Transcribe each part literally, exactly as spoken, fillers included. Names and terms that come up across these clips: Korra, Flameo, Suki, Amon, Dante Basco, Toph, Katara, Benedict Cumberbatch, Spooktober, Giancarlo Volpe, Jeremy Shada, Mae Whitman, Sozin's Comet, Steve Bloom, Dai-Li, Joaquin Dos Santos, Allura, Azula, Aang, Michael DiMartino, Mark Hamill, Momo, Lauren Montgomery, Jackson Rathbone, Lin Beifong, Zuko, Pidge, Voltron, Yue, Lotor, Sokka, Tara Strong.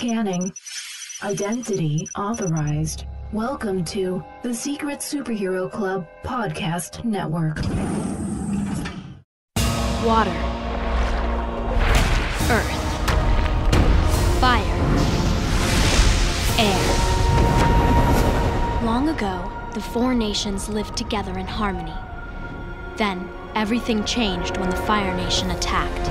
Scanning. Identity authorized. Welcome to the Secret Superhero Club Podcast Network. Water. Earth. Fire. Air. Long ago, the four nations lived together in harmony. Then, everything changed when the Fire Nation attacked.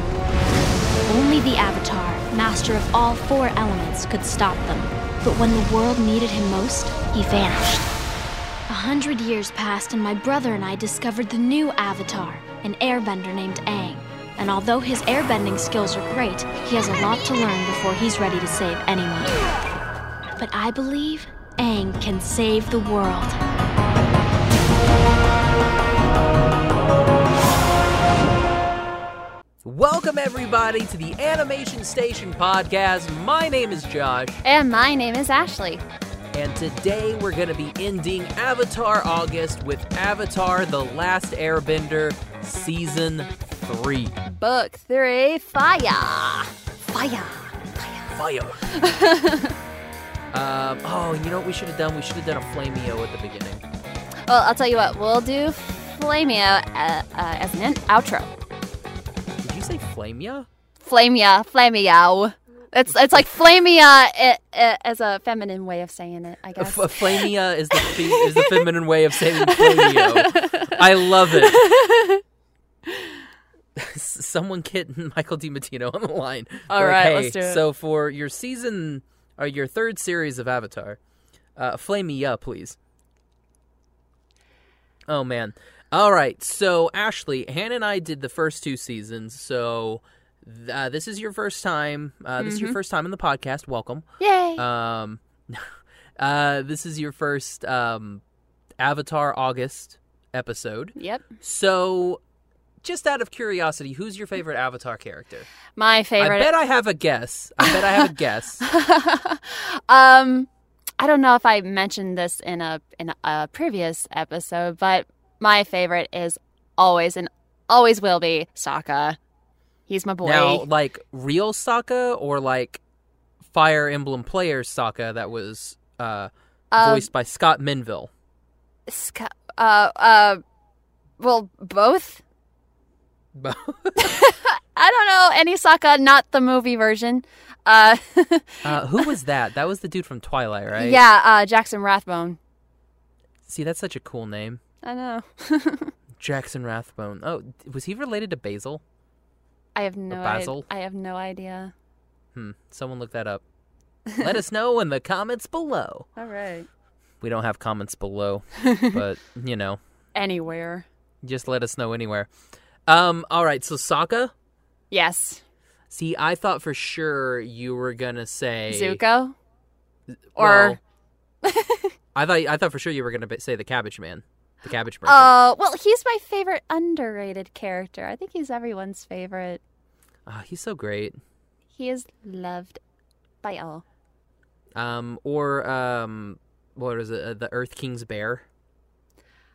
Only the Avatar, master of all four elements, could stop them. But when the world needed him most, he vanished. A hundred years passed and my brother and I discovered the new Avatar, an airbender named Aang. And although his airbending skills are great, he has a lot to learn before he's ready to save anyone. But I believe Aang can save the world. Welcome, everybody, to the Animation Station Podcast. My name is Josh. And my name is Ashley. And today we're going to be ending Avatar August with Avatar The Last Airbender Season three. Book three, fire! Fire! Fire! Fire! um, oh, you know what we should have done? We should have done a Flameo at the beginning. Well, I'll tell you what. We'll do Flameo uh, uh, as an outro. Say Flamea? Flamea, Flameo. It's it's like Flamea it, it, as a feminine way of saying it, I guess. F- Flamea is the fe- is the feminine way of saying Flameo. I love it. Someone get Michael DiMartino on the line. All like, right, hey, let's do it. So for your season or your third series of Avatar, uh, Flamea, please. Oh man. All right, so Ashley, Hannah and I did the first two seasons, so uh, this is your first time. Uh, this mm-hmm. is your first time in the podcast. Welcome. Yay. Um, uh, this is your first um, Avatar August episode. Yep. So just out of curiosity, who's your favorite Avatar character? My favorite. I bet I have a guess. I bet I have a guess. um, I don't know if I mentioned this in a in a previous episode, but my favorite is always and always will be Sokka. He's my boy. Now, like real Sokka or like Fire Emblem Players Sokka that was uh, um, voiced by Scott Menville? Scott, uh, uh, well, both. Both. I don't know any Sokka, not the movie version. Uh, uh, who was that? That was the dude from Twilight, right? Yeah, uh, Jackson Rathbone. See, that's such a cool name. I know. Jackson Rathbone. Oh, was he related to Basil? I have no idea. I have no idea. Hmm. Someone look that up. Let us know in the comments below. All right. We don't have comments below, but, you know. Anywhere. Just let us know anywhere. Um. All right, so Sokka? Yes. See, I thought for sure you were going to say Zuko? Or... Well, I thought I thought for sure you were going to say the Cabbage Man. The Cabbage Person. Oh, uh, well, he's my favorite underrated character. I think he's everyone's favorite. Oh, he's so great. He is loved by all. Um, or, um, what is it? Uh, the Earth King's bear.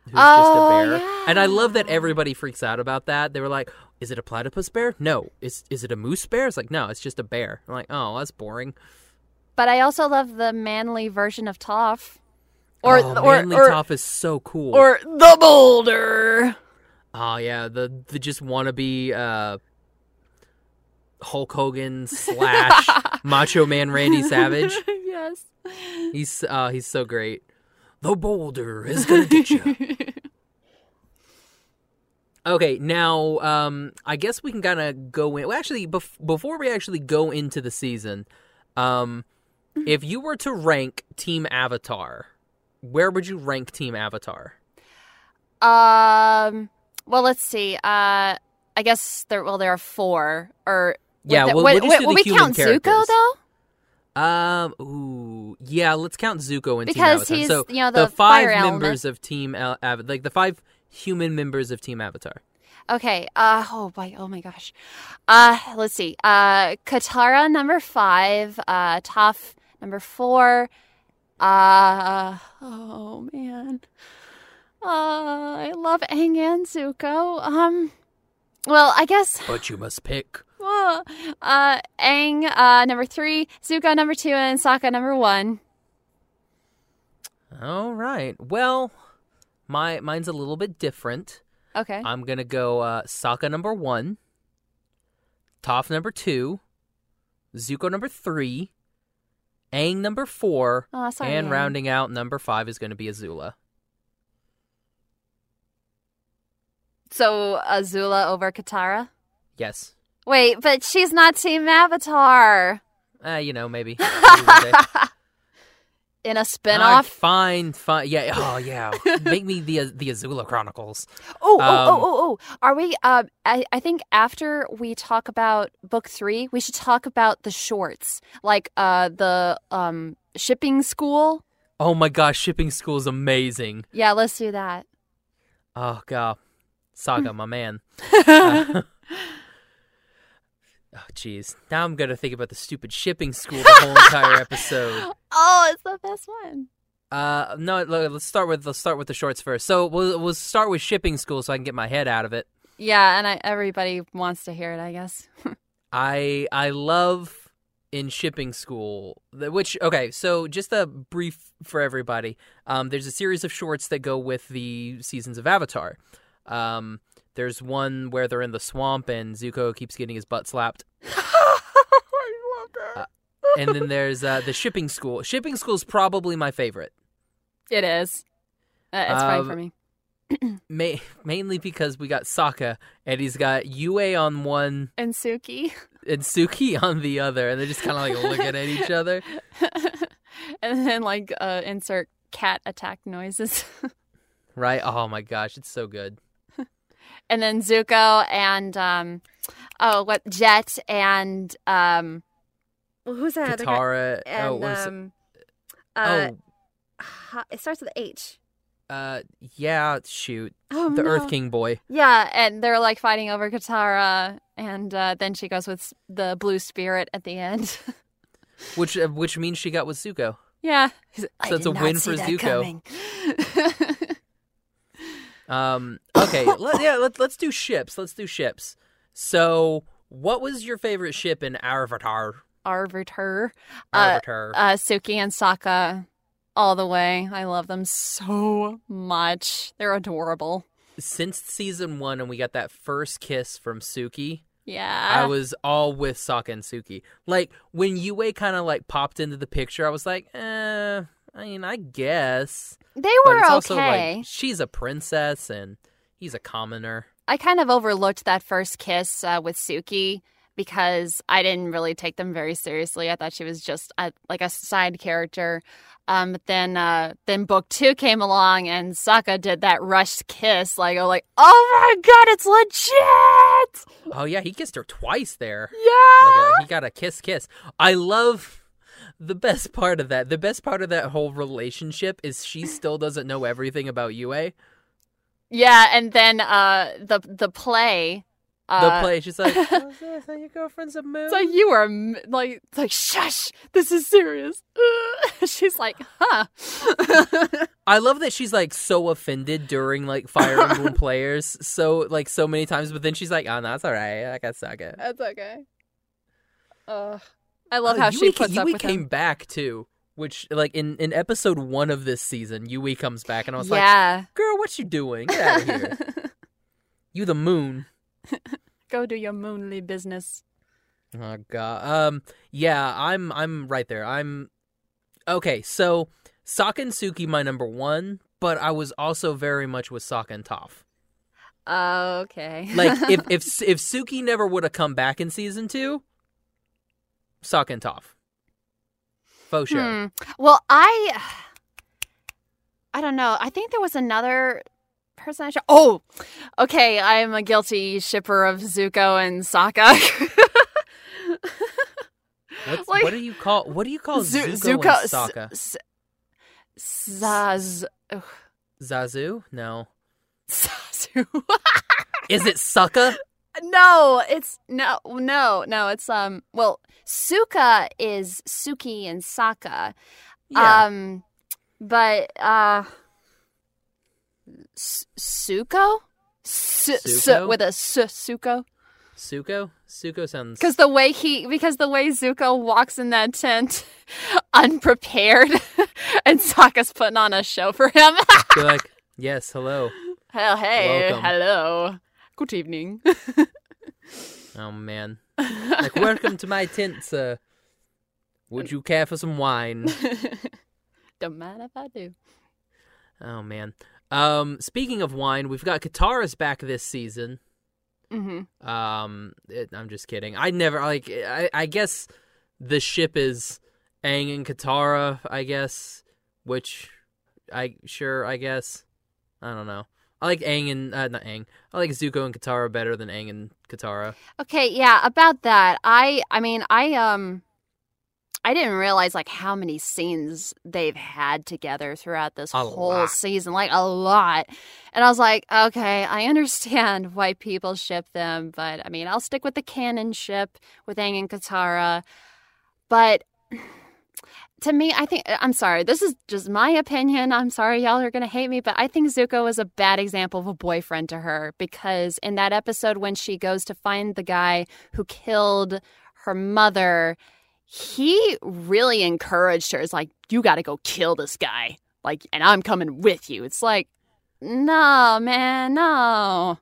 Who's oh, just a bear. Yeah. And I love that everybody freaks out about that. They were like, is it a platypus bear? No. Is is it a moose bear? It's like, no, it's just a bear. I'm like, oh, that's boring. But I also love the manly version of Toph. Or, oh, or, Manly or, Toph is so cool. Or the Boulder. Oh, yeah. The, the just wannabe uh, Hulk Hogan slash Macho Man Randy Savage. Yes. He's uh, he's so great. The Boulder is going to get you. Okay, now um, I guess we can kind of go in. Well, actually, bef- before we actually go into the season, um, mm-hmm. if you were to rank Team Avatar... Where would you rank Team Avatar? Um. Well, let's see. Uh, I guess there. Well, there are four. Or yeah. That, well, what, we'll just do will the we human count characters. Zuko though? Um. Ooh. Yeah. Let's count Zuko in because Team Avatar. He's, so you know, the, the five fire members element. Of Team Avatar, like the five human members of Team Avatar. Okay. Uh. Oh my. Oh my gosh. Uh. Let's see. Uh. Katara number five. Uh. Toph number four. Uh, oh, man. Uh, I love Aang and Zuko. Um, well, I guess... But you must pick. Cool. Uh, Aang, uh, number three. Zuko, number two. And Sokka, number one. All right. Well, my mine's a little bit different. Okay. I'm going to go uh, Sokka, number one. Toph, number two. Zuko, number three. Aang, number four. Oh, sorry, and Aang. Rounding out, number five is going to be Azula. So, Azula over Katara? Yes. Wait, but she's not Team Avatar. Uh, you know, maybe. maybe In a spinoff? Uh, fine, fine. Yeah. Oh, yeah. Make me the the Azula Chronicles. Oh, um, oh, oh, oh, oh. Are we, uh, I, I think after we talk about book three, we should talk about the shorts. Like uh, the um, shipping school. Oh, my gosh. Shipping school is amazing. Yeah, let's do that. Oh, God. Saga, my man. uh, Oh, jeez. Now I'm going to think about the stupid shipping school the whole entire episode. Oh, it's the best one. Uh, no, let's start with let's start with the shorts first. So we'll, we'll start with shipping school so I can get my head out of it. Yeah, and I, everybody wants to hear it, I guess. I I love in shipping school, which, okay, so just a brief for everybody. Um, there's a series of shorts that go with the seasons of Avatar. Um There's one where they're in the swamp and Zuko keeps getting his butt slapped. I love that. Uh, and then there's uh, the shipping school. Shipping school is probably my favorite. It is. Uh, it's um, fine for me. ma- mainly because we got Sokka and he's got Yue on one. And Suki. And Suki on the other. And they're just kind of like looking at each other. And then like uh, insert cat attack noises. Right? Oh my gosh. It's so good. And then Zuko and, um, oh, what, Jet and, um, who's that? Katara. And, oh, what is um, it? Uh, oh. It starts with an H. Uh, yeah, shoot. Oh, the no. Earth King boy. Yeah, and they're, like, fighting over Katara, and uh, then she goes with the blue spirit at the end. which uh, which means she got with Zuko. Yeah. So I it's a win for Zuko. Um, okay, let, yeah, let, let's do ships. Let's do ships. So, what was your favorite ship in Avatar? Avatar. Avatar. Uh, uh, Suki and Sokka all the way. I love them so much. They're adorable. Since season one and we got that first kiss from Suki, yeah, I was all with Sokka and Suki. Like, when Yue kind of, like, popped into the picture, I was like, eh... I mean, I guess. They were okay. Also like, she's a princess and he's a commoner. I kind of overlooked that first kiss uh, with Suki because I didn't really take them very seriously. I thought she was just a, like a side character. Um, but then uh, then book two came along and Sokka did that rushed kiss. Like, oh, like, oh my God, it's legit! Oh, yeah, he kissed her twice there. Yeah! Like a, he got a kiss kiss. I love... The best part of that, the best part of that whole relationship is she still doesn't know everything about Yue. Yeah, and then uh, the the play, uh, the play. She's like, "Oh, is that your girlfriend's a moon?" It's like you are like, it's like shush, this is serious. She's like, huh. I love that she's like so offended during like Fire Emblem players, so like so many times, but then she's like, "Oh no, that's all right. I got Sokka. That's okay." Ugh. I love how uh, Yui, she puts Yui up with came him. Back, too, which, like, in, in episode one of this season, Yui comes back, and I was yeah. like, girl, what you doing? Get out of here. You the moon. Go do your moonly business. Oh, God. Um, yeah, I'm I'm right there. I'm... Okay, so, Sokka and Suki, my number one, but I was also very much with Sokka and Toph. Oh, okay. Like, if, if, if Suki never would have come back in season two... Sokka and Toph. Faux show. Sure. Hmm. Well, I... I don't know. I think there was another person I should... Oh! Okay, I am a guilty shipper of Zuko and Sokka. What's, like, what do you call... What do you call Z- Zuko, Zuko and Sokka? S- S- Zaz... Ugh. Zazu? No. Zazu. Is it Sokka? No, it's... No, no, no, it's... um. Well... Sokka is Suki and Sokka. Yeah. Um, but, uh, S- Suko? S- Suko? S- with a S- Suko? Suko? Zuko sounds... Because the way he, because the way Zuko walks in that tent unprepared and Sokka's putting on a show for him. You're like, yes, hello. Hell, hey, welcome. Hello. Good evening. Oh, man. Like, welcome to my tent, sir. Would you care for some wine? Don't mind if I do. Oh, man. Um, speaking of wine, we've got Katara's back this season. Mm-hmm. Um, it, I'm just kidding. I never, like, I, I guess the ship is Aang and Katara, I guess, which I, sure, I guess. I don't know. I like Aang and, uh, not Aang, I like Zuko and Katara better than Aang and Katara. Okay, yeah, about that, I, I mean, I, um, I didn't realize, like, how many scenes they've had together throughout this a whole lot. season. Like, a lot. And I was like, okay, I understand why people ship them, but, I mean, I'll stick with the canon ship with Aang and Katara. But to me, I think, I'm sorry, this is just my opinion. I'm sorry y'all are going to hate me, but I think Zuko is a bad example of a boyfriend to her, because in that episode when she goes to find the guy who killed her mother, he really encouraged her. It's like, you got to go kill this guy. Like, and I'm coming with you. It's like, no, man, no.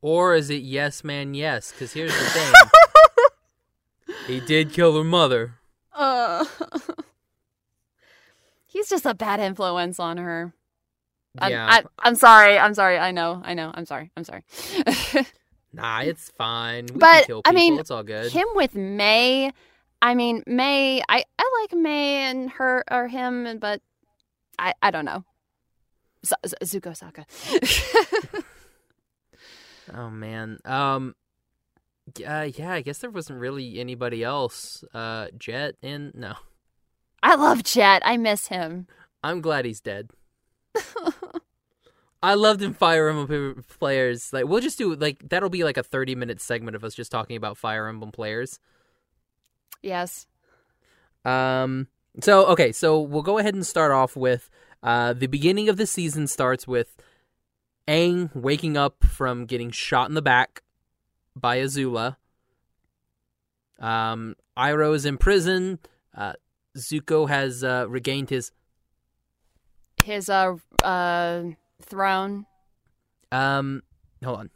Or is it yes, man, yes? Because here's the thing. He did kill her mother. Uh, he's just a bad influence on her. I'm, yeah. I, I'm sorry. I'm sorry. I know. I know. I'm sorry. I'm sorry. Nah, it's fine. We but, can kill people. I mean, it's all good. Him with May... I mean, May, I, I like May and her, or him, but I, I don't know. Z- Z- Zuko Sokka. Oh, man. Um, uh, yeah, I guess there wasn't really anybody else. Uh, Jet and, no. I love Jet. I miss him. I'm glad he's dead. I loved in Fire Emblem players. Like, we'll just do, like, that'll be like a thirty-minute segment of us just talking about Fire Emblem players. Yes. Um. So, okay, so we'll go ahead and start off with uh, the beginning of the season starts with Aang waking up from getting shot in the back by Azula. Um, Iroh is in prison. Uh, Zuko has uh, regained his... His uh, uh, throne. Um. Hold on.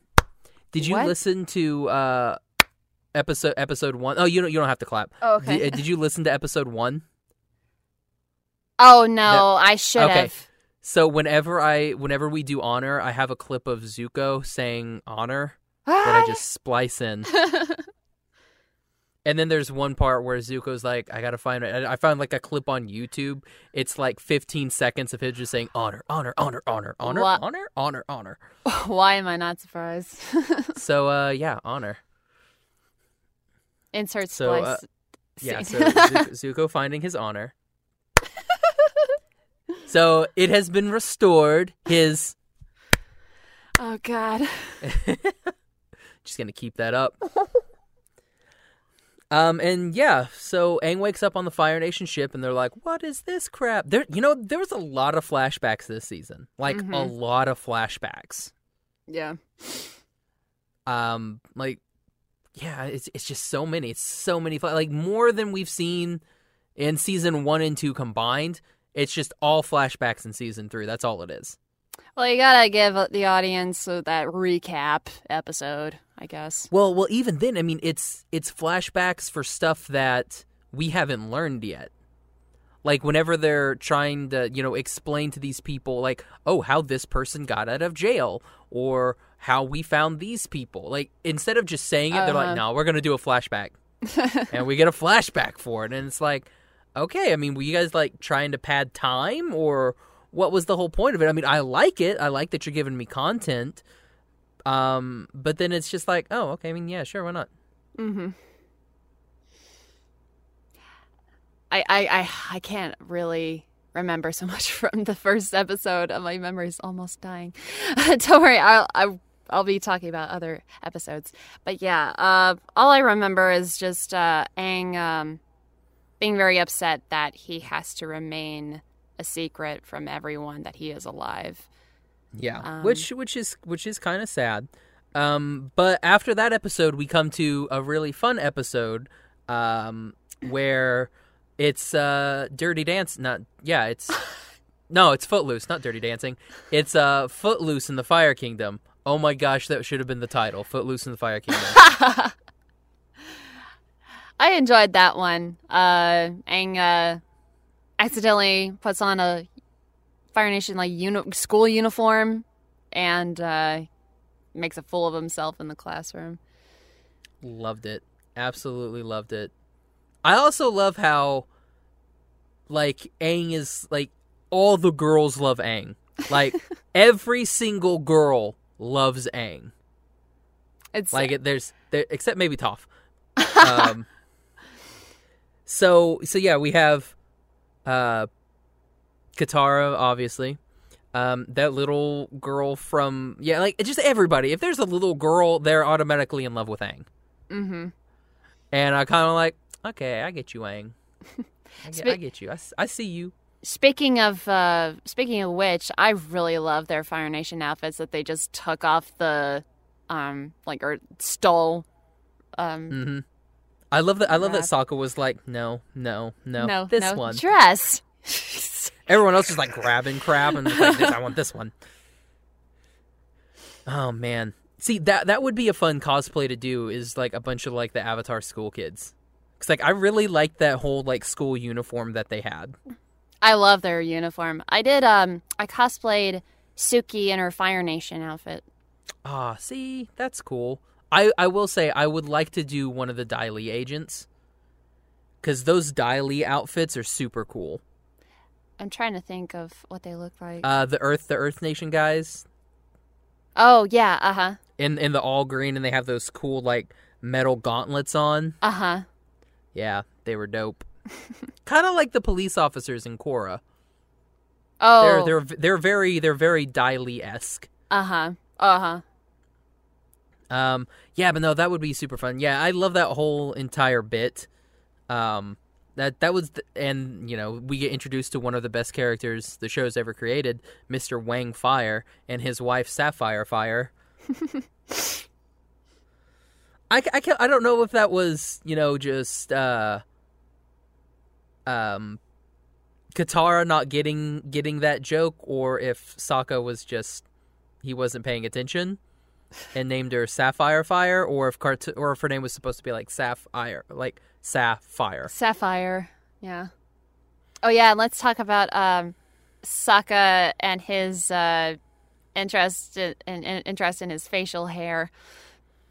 Did you what? listen to... Uh, Episode episode one. Oh, you don't you don't have to clap. Oh, okay. Did, did you listen to episode one? Oh no, no. I should okay. have. So whenever I whenever we do honor, I have a clip of Zuko saying honor that I just splice in. And then there's one part where Zuko's like, I gotta find it. I found like a clip on YouTube. It's like fifteen seconds of him just saying honor, honor, honor, honor, honor, what? honor, honor, honor. Why am I not surprised? So uh, yeah, honor. Insert splice. So, uh, yeah, so Zuko, Zuko finding his honor. So it has been restored. His. Oh, God. Just going to keep that up. um, And yeah, so Aang wakes up on the Fire Nation ship and they're like, what is this crap? There, you know, there was a lot of flashbacks this season. Like, mm-hmm. a lot of flashbacks. Yeah. Um, Like. Yeah, it's it's just so many. It's so many. Like, more than we've seen in season one and two combined. It's just all flashbacks in season three. That's all it is. Well, you gotta give the audience that recap episode, I guess. Well, well, even then, I mean, it's it's flashbacks for stuff that we haven't learned yet. Like, whenever they're trying to, you know, explain to these people, like, oh, how this person got out of jail, or how we found these people. Like, instead of just saying it, uh-huh. they're like, no, we're going to do a flashback. And we get a flashback for it. And it's like, okay, I mean, were you guys, like, trying to pad time? Or what was the whole point of it? I mean, I like it. I like that you're giving me content. Um, but then it's just like, oh, okay, I mean, yeah, sure, why not? Mm-hmm. I, I, I, I can't really remember so much from the first episode. My memory's almost dying. Don't worry, I'll, I'll I'll be talking about other episodes. But yeah, uh, all I remember is just uh, Aang um, being very upset that he has to remain a secret from everyone that he is alive. Yeah, um, which which is which is kind of sad. Um, but after that episode, we come to a really fun episode um, where it's uh, Dirty Dance. Not yeah, it's no, it's Footloose, not Dirty Dancing. It's uh, Footloose in the Fire Kingdom. Oh my gosh, that should have been the title: Footloose in the Fire Kingdom. I enjoyed that one. Uh, Aang uh, accidentally puts on a Fire Nation like uni- school uniform and uh, makes a fool of himself in the classroom. Loved it. Absolutely loved it. I also love how like Aang is like all the girls love Aang. Like every single girl loves Aang. It's like it, there's there except maybe Toph. um, so so yeah, we have uh, Katara obviously, um, that little girl from yeah, like just everybody. If there's a little girl, they're automatically in love with Aang. Mm-hmm. And I kind of like, okay, I get you, Aang. I, get, I get you. I, I see you. Speaking of uh, speaking of which, I really love their Fire Nation outfits that they just took off the um like or stole. Um, mm-hmm. I love that. I love that Sokka was like, no, no, no, no this no one dress. Everyone else is like grabbing crap and like, I want this one. Oh man, see that that would be a fun cosplay to do is like a bunch of like the Avatar school kids. Cause like I really liked that whole like school uniform that they had. I love their uniform. I did. Um, I cosplayed Suki in her Fire Nation outfit. Ah, see, that's cool. I, I will say I would like to do one of the Dai-Li agents because those Dai-Li outfits are super cool. I'm trying to think of what they look like. Uh, the Earth, the Earth Nation guys. Oh yeah, uh huh. In in the all green, and they have those cool like metal gauntlets on. Uh huh. Yeah, they were dope. Kind of like the police officers in Korra. Oh, they're they're they're very they're very Dai-Li-esque. Uh huh. Uh huh. Um, yeah, but no, that would be super fun. Yeah, I love that whole entire bit. Um, that that was, the, and you know, we get introduced to one of the best characters the show's ever created, Mister Wang Fire, and his wife Sapphire Fire. I, I can't, I don't know if that was you know just uh, um, Katara not getting getting that joke, or if Sokka was just he wasn't paying attention. And named her Sapphire Fire, or if cart- or if her name was supposed to be like Sapphire, like Sapphire. Sapphire, yeah. Oh yeah, and let's talk about um, Sokka and his uh, interest in, in interest in his facial hair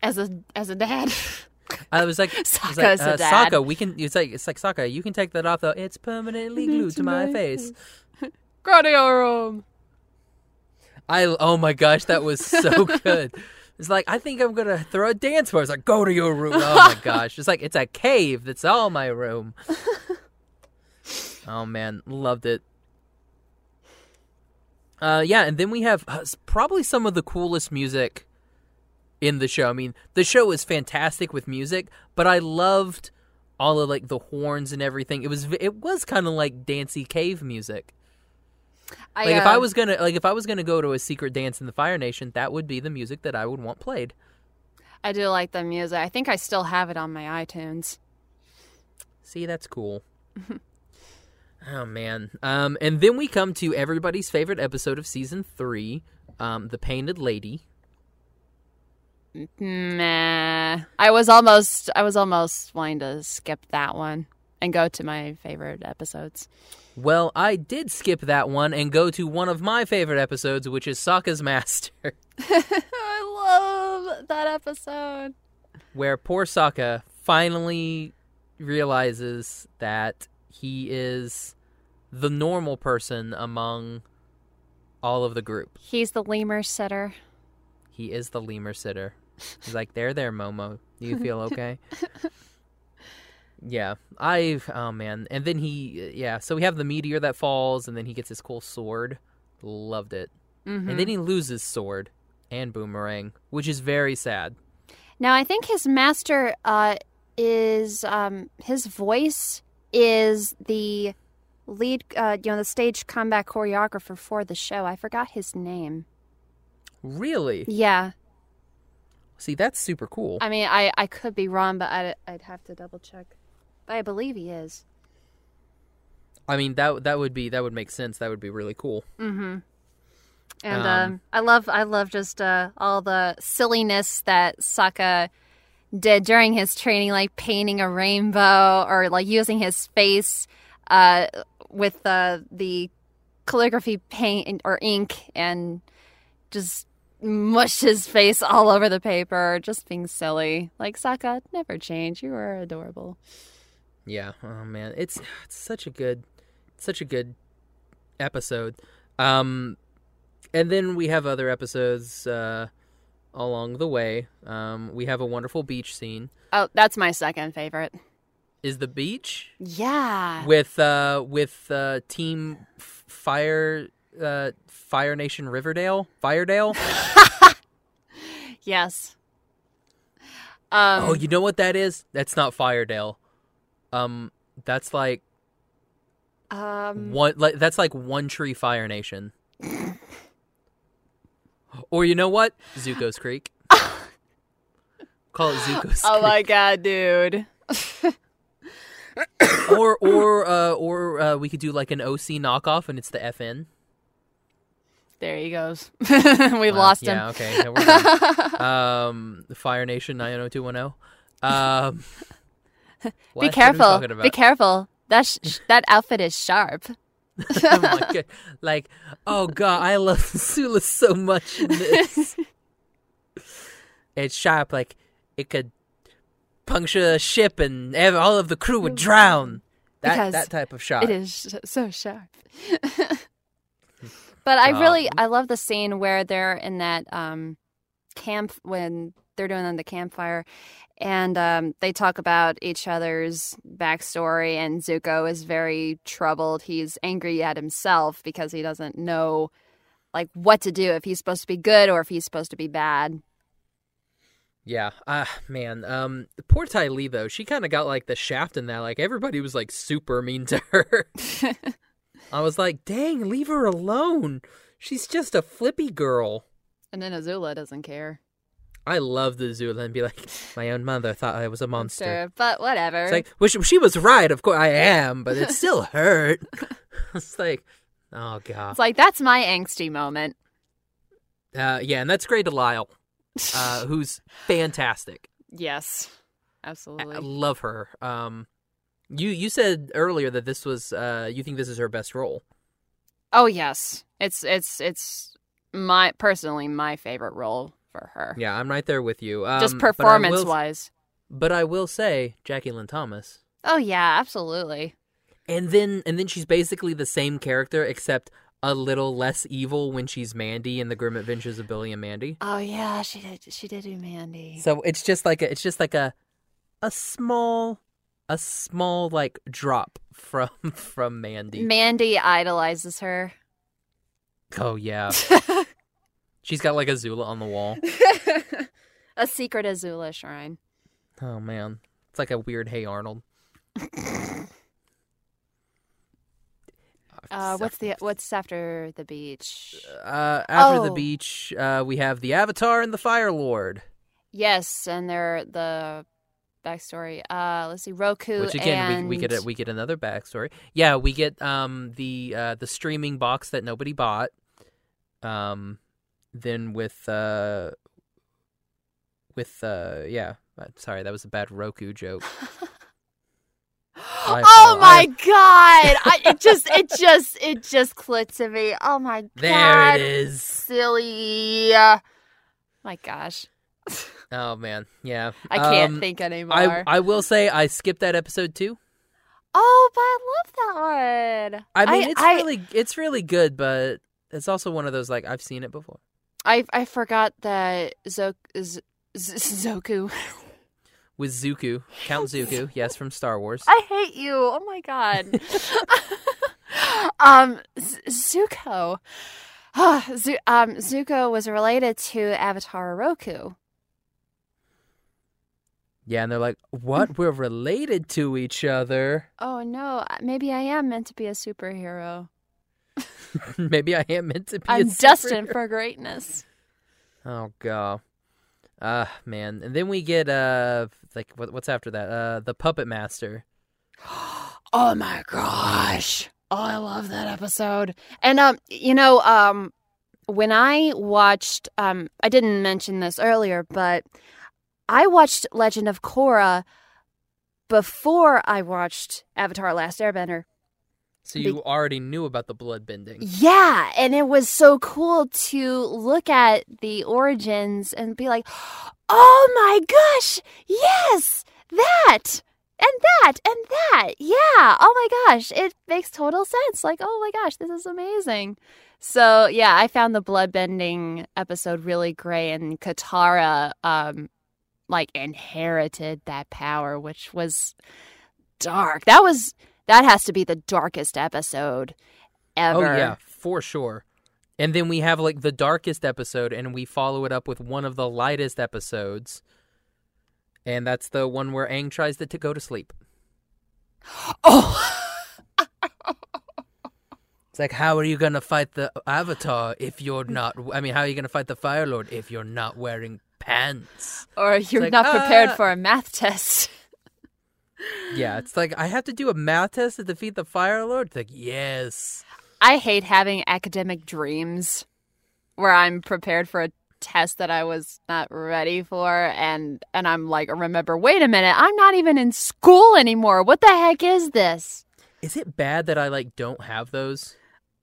as a as a dad. I was like, Sokka's like, uh, a dad. Sokka, we can. It's like it's like Sokka, you can take that off though. It's permanently glued to my face. Graniorum. I oh my gosh, that was so good. It's like I think I'm gonna throw a dance for. It's like go to your room. Oh my gosh, it's like it's a cave. That's all my room. Oh man, loved it. Uh, yeah, and then we have uh, probably some of the coolest music in the show. I mean, the show is fantastic with music, but I loved all of like the horns and everything. It was it was kind of like dancey cave music. I, like if uh, I was gonna, like if I was gonna go to a secret dance in the Fire Nation, that would be the music that I would want played. I do like the music. I think I still have it on my iTunes. See, that's cool. Oh man! Um, and then we come to everybody's favorite episode of season three, um, the Painted Lady. Nah, I was almost, I was almost wanting to skip that one and go to my favorite episodes. Well, I did skip that one and go to one of my favorite episodes, which is Sokka's Master. I love that episode. Where poor Sokka finally realizes that he is the normal person among all of the group. He's the lemur sitter. He is the lemur sitter. He's like, there, there, Momo. Do you feel okay? Yeah, I've, oh man. And then he, yeah, so we have the meteor that falls, and then he gets his cool sword. Loved it. Mm-hmm. And then he loses sword and boomerang, which is very sad. Now, I think his master uh, is, um, his voice is the lead, uh, you know, the stage combat choreographer for the show. I forgot his name. Really? Yeah. See, that's super cool. I mean, I, I could be wrong, but I'd, I'd have to double check. But I believe he is. I mean, that that would be that would make sense. That would be really cool. Mm-hmm. And um, um, I love I love just uh, all the silliness that Sokka did during his training, like painting a rainbow or like using his face uh, with uh, the calligraphy paint or ink and just mushed his face all over the paper, just being silly. Like, Sokka, never change. You are adorable. Yeah. Oh man, it's it's such a good, such a good episode. Um. And then we have other episodes uh, along the way. Um, we have a wonderful beach scene. Oh, that's my second favorite. Is the beach? Yeah. With uh, with uh, Team Fire uh, Fire Nation Riverdale? Firedale? Yes. Um, oh, you know what that is? That's not Firedale. Um, that's like um, one. Like, that's like One Tree Fire Nation. Or you know what? Zuko's Creek. Call it Zuko's Creek. Oh my god, dude. or or uh, or uh, we could do like an O C knockoff and it's the F N. There he goes. We've uh, lost yeah, him. Okay. Yeah, okay. Um Fire Nation nine oh two one oh. Um what? Be careful. Be careful. That sh- that outfit is sharp. Oh my god. Like, oh god, I love Sula so much in this. It's sharp, like it could puncture a ship and all of the crew would drown. That because that type of shot. It is so sharp. But I really, I love the scene where they're in that um, camp when they're doing on the campfire. And um, they talk about each other's backstory, and Zuko is very troubled. He's angry at himself because he doesn't know, like, what to do, if he's supposed to be good or if he's supposed to be bad. Yeah, ah, uh, man. Um, poor Ty Lee, though. She kind of got, like, the shaft in that. Like, everybody was, like, super mean to her. I was like, dang, leave her alone. She's just a flippy girl. And then Azula doesn't care. I love the Azula and be like, my own mother thought I was a monster. Sure, but whatever. It's like, well, she, she was right. Of course I am, but it still hurt. It's like, oh, God. It's like, that's my angsty moment. Uh, yeah, and that's Grey DeLisle, uh, who's fantastic. Yes, absolutely. I, I love her. Um, you you said earlier that this was, uh, you think this is her best role. Oh, yes. It's, it's, it's my personally my favorite role. Her. Yeah, I'm right there with you. Um, Just performance-wise. But, but I will say, Jackie Lynn Thomas. Oh, yeah, absolutely. And then and then she's basically the same character, except a little less evil when she's Mandy in The Grim Adventures of Billy and Mandy. Oh, yeah, she did She did do Mandy. So it's just like a, it's just like a a small, a small like drop from from Mandy. Mandy idolizes her. Oh, yeah. She's got, like, Azula on the wall. A secret Azula shrine. Oh, man. It's like a weird Hey Arnold. uh, what's the what's after the beach? Uh, after oh. the beach, uh, we have the Avatar and the Fire Lord. Yes, and they're the backstory. Uh, let's see, Roku. Which, again, and... we, we, get a, we get another backstory. Yeah, we get um the, uh, the streaming box that nobody bought. Um... Then with, uh, with, uh, yeah. Sorry, that was a bad Roku joke. Oh my I... god! I, it just, it just, it just clicked to me. Oh my god! There it is. Silly. My gosh. Oh man, yeah. I can't um, think anymore. I, I will say I skipped that episode too. Oh, but I love that one. I mean, I, it's I... really, it's really good, but it's also one of those like I've seen it before. I I forgot that Zok, Z, Z, Zoku. With Zuko, Count Zuko, yes, from Star Wars. I hate you. Oh, my God. um, Z- Zuko. Oh, Z- um, Zuko was related to Avatar Roku. Yeah, and they're like, what? We're related to each other. Oh, no. Maybe I am meant to be a superhero. Maybe I am meant to be I'm a superhero. I'm destined for greatness. Oh, God. Ah, uh, man. And then we get, uh, like, what, what's after that? Uh, The Puppet Master. Oh, my gosh. Oh, I love that episode. And, um, you know, um, when I watched, um, I didn't mention this earlier, but I watched Legend of Korra before I watched Avatar: Last Airbender. So you Be- already knew about the bloodbending. Yeah, and it was so cool to look at the origins and be like, oh my gosh, yes, that, and that, and that, yeah, oh my gosh, it makes total sense. Like, oh my gosh, this is amazing. So, yeah, I found the bloodbending episode really great, and Katara, um, like, inherited that power, which was dark. That was... That has to be the darkest episode ever. Oh, yeah, for sure. And then we have, like, the darkest episode, and we follow it up with one of the lightest episodes. And that's the one where Aang tries to, to go to sleep. Oh! It's like, how are you going to fight the Avatar if you're not... I mean, how are you going to fight the Fire Lord if you're not wearing pants? Or you're like, not prepared ah. for a math test. Yeah, it's like, I have to do a math test to defeat the Fire Lord? It's like, yes. I hate having academic dreams where I'm prepared for a test that I was not ready for, and, and I'm like, remember, wait a minute, I'm not even in school anymore. What the heck is this? Is it bad that I, like, don't have those?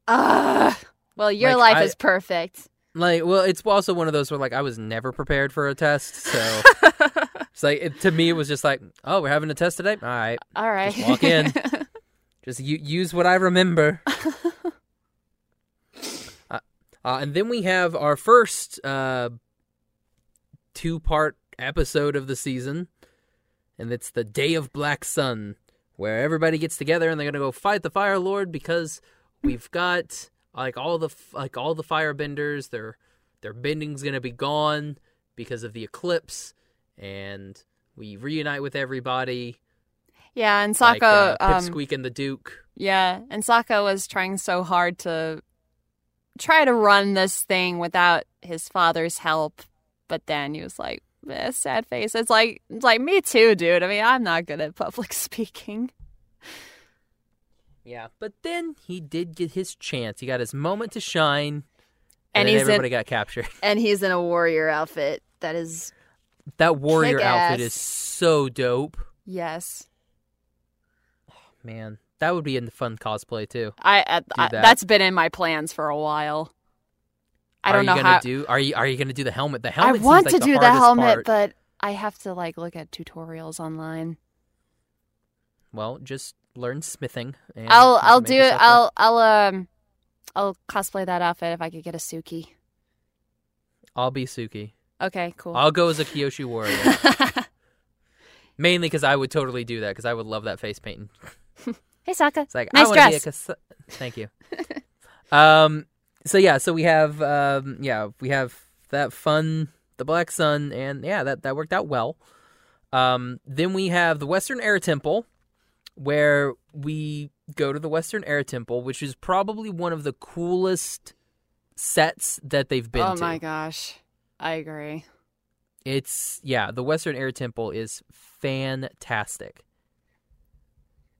Uh, well, your like, life I, is perfect. Like, well, it's also one of those where, like, I was never prepared for a test, so... It's like it, to me, it was just like, oh, we're having a test today. All right, all right. Just walk in. Just u- use what I remember. uh, uh, and then we have our first uh, two-part episode of the season, and it's the Day of Black Sun, where everybody gets together and they're gonna go fight the Fire Lord because we've got like all the like all the firebenders. Their their bending's gonna be gone because of the eclipse. And we reunite with everybody. Yeah, and Sokka... Like, uh, Pipsqueak um, and the Duke. Yeah, and Sokka was trying so hard to try to run this thing without his father's help. But then he was like, eh, sad face. It's like, it's like, me too, dude. I mean, I'm not good at public speaking. Yeah, but then he did get his chance. He got his moment to shine. And, and he's everybody in, got captured. And he's in a warrior outfit that is... That warrior outfit is so dope. Yes. Oh, man, that would be a fun cosplay too. I, I, I that. That's been in my plans for a while. I are don't know how. Do, are you Are you going to do the helmet? The helmet. I want seems like to the do the helmet, part. But I have to like look at tutorials online. Well, just learn smithing. And I'll I'll do I'll I'll um I'll cosplay that outfit if I could get a Suki. I'll be Suki. Okay, cool. I'll go as a Kyoshi warrior. Mainly because I would totally do that, because I would love that face painting. Hey, Sokka. It's like, nice I dress. Be a cas- Thank you. um. So, yeah, so we have, um, yeah, we have that fun, the Black Sun, and, yeah, that, that worked out well. Um. Then we have the Western Air Temple, where we go to the Western Air Temple, which is probably one of the coolest sets that they've been oh, to. Oh, my gosh. I agree. It's, yeah, the Western Air Temple is fantastic.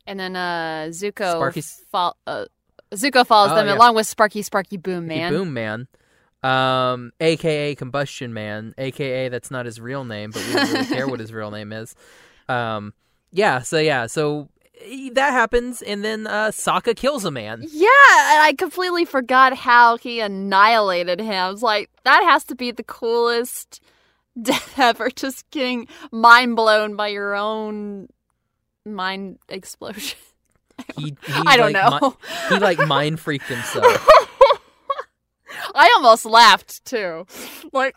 And then uh, Zuko, fall, uh, Zuko follows oh, them yeah. along with Sparky Sparky Boom Man. Boom Man. Um, A K A Combustion Man. A K A that's not his real name, but we don't really care what his real name is. Um, yeah, so yeah, so... That happens, and then uh, Sokka kills a man. Yeah, and I completely forgot how he annihilated him. I was like, that has to be the coolest death ever, just getting mind-blown by your own mind explosion. He, he I don't like, know. Mi- he, like, mind-freaked himself. I almost laughed, too. Like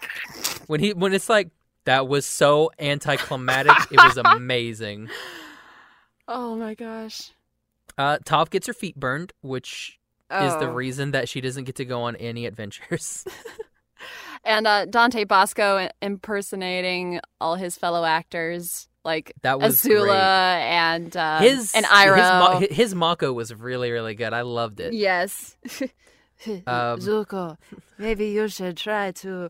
when he when it's like, that was so anticlimactic, it was amazing. Oh, my gosh. Uh, Toph gets her feet burned, which oh. is the reason that she doesn't get to go on any adventures. And uh, Dante Basco impersonating all his fellow actors, like that was Azula great. and um, his, and Iroh. His, his Mako was really, really good. I loved it. Yes. um, Zuko, maybe you should try to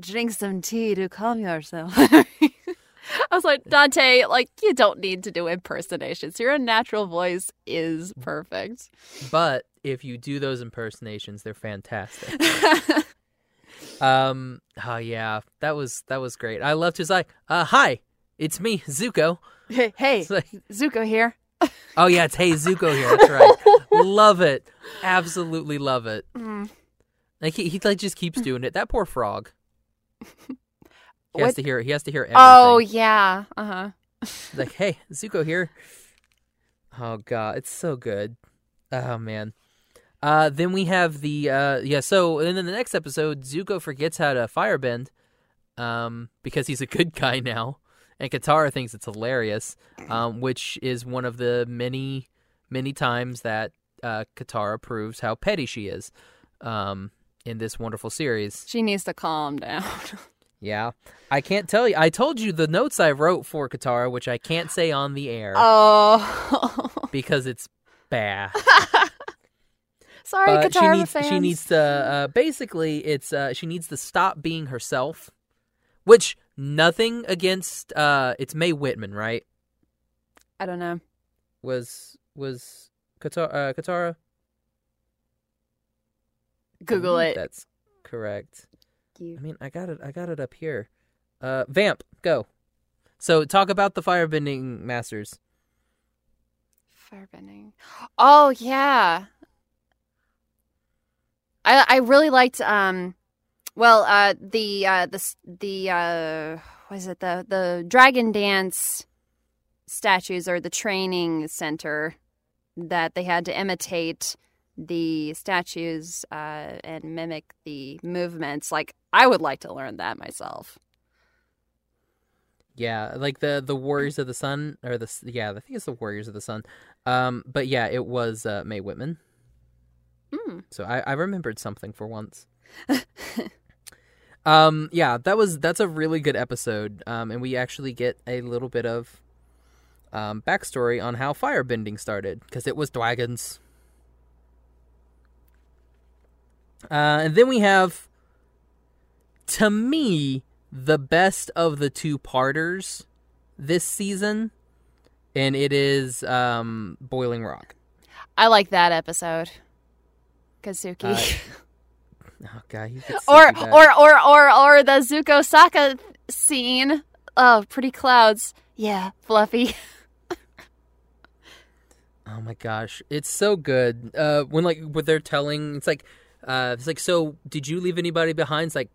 drink some tea to calm yourself. I was like, Dante, like, you don't need to do impersonations. Your natural voice is perfect. But if you do those impersonations, they're fantastic. um, oh yeah, that was that was great. I loved his like, uh, hi, it's me, Zuko. Hey, hey, like, Zuko here. Oh yeah, it's hey Zuko here. That's right. Love it, absolutely love it. Mm. Like he, he like just keeps doing it. That poor frog. He has what? to hear. He has to hear everything. Oh yeah. Uh huh. Like, hey, Zuko here. Oh god, it's so good. Oh man. Uh, then we have the uh, yeah. So and then the next episode, Zuko forgets how to firebend, um, because he's a good guy now, and Katara thinks it's hilarious, um, which is one of the many many times that uh, Katara proves how petty she is, um, in this wonderful series. She needs to calm down. Yeah. I can't tell you. I told you the notes I wrote for Katara, which I can't say on the air. Oh. Because it's bad. Sorry, but Katara she needs, fans. She needs to, uh, basically, it's uh, she needs to stop being herself, which nothing against, uh, it's Mae Whitman, right? I don't know. Was, was Katara? Uh, Katara? Google it. That's correct. You. I mean, I got it. I got it up here. Uh, Vamp, go. So talk about the firebending masters. Firebending. Oh yeah. I I really liked um, well uh the uh the the uh what is it the the dragon dance statues or the training center that they had to imitate the statues uh, and mimic the movements. Like, I would like to learn that myself. Yeah, like the, the Warriors of the Sun, or the yeah, I think it's the Warriors of the Sun. Um, but yeah, it was uh, Mae Whitman. Mm. So I, I remembered something for once. um, yeah, that was that's a really good episode, um, and we actually get a little bit of um, backstory on how firebending started because it was dragons. Uh, and then we have, to me, the best of the two-parters this season, and it is um, Boiling Rock. I like that episode, Kazuki. Uh, oh god, you could or, or or or or the Zuko Sokka scene. Oh, pretty clouds. Yeah, fluffy. Oh my gosh, it's so good. Uh, when like when they're telling, it's like. Uh, it's like, so did you leave anybody behind? It's like,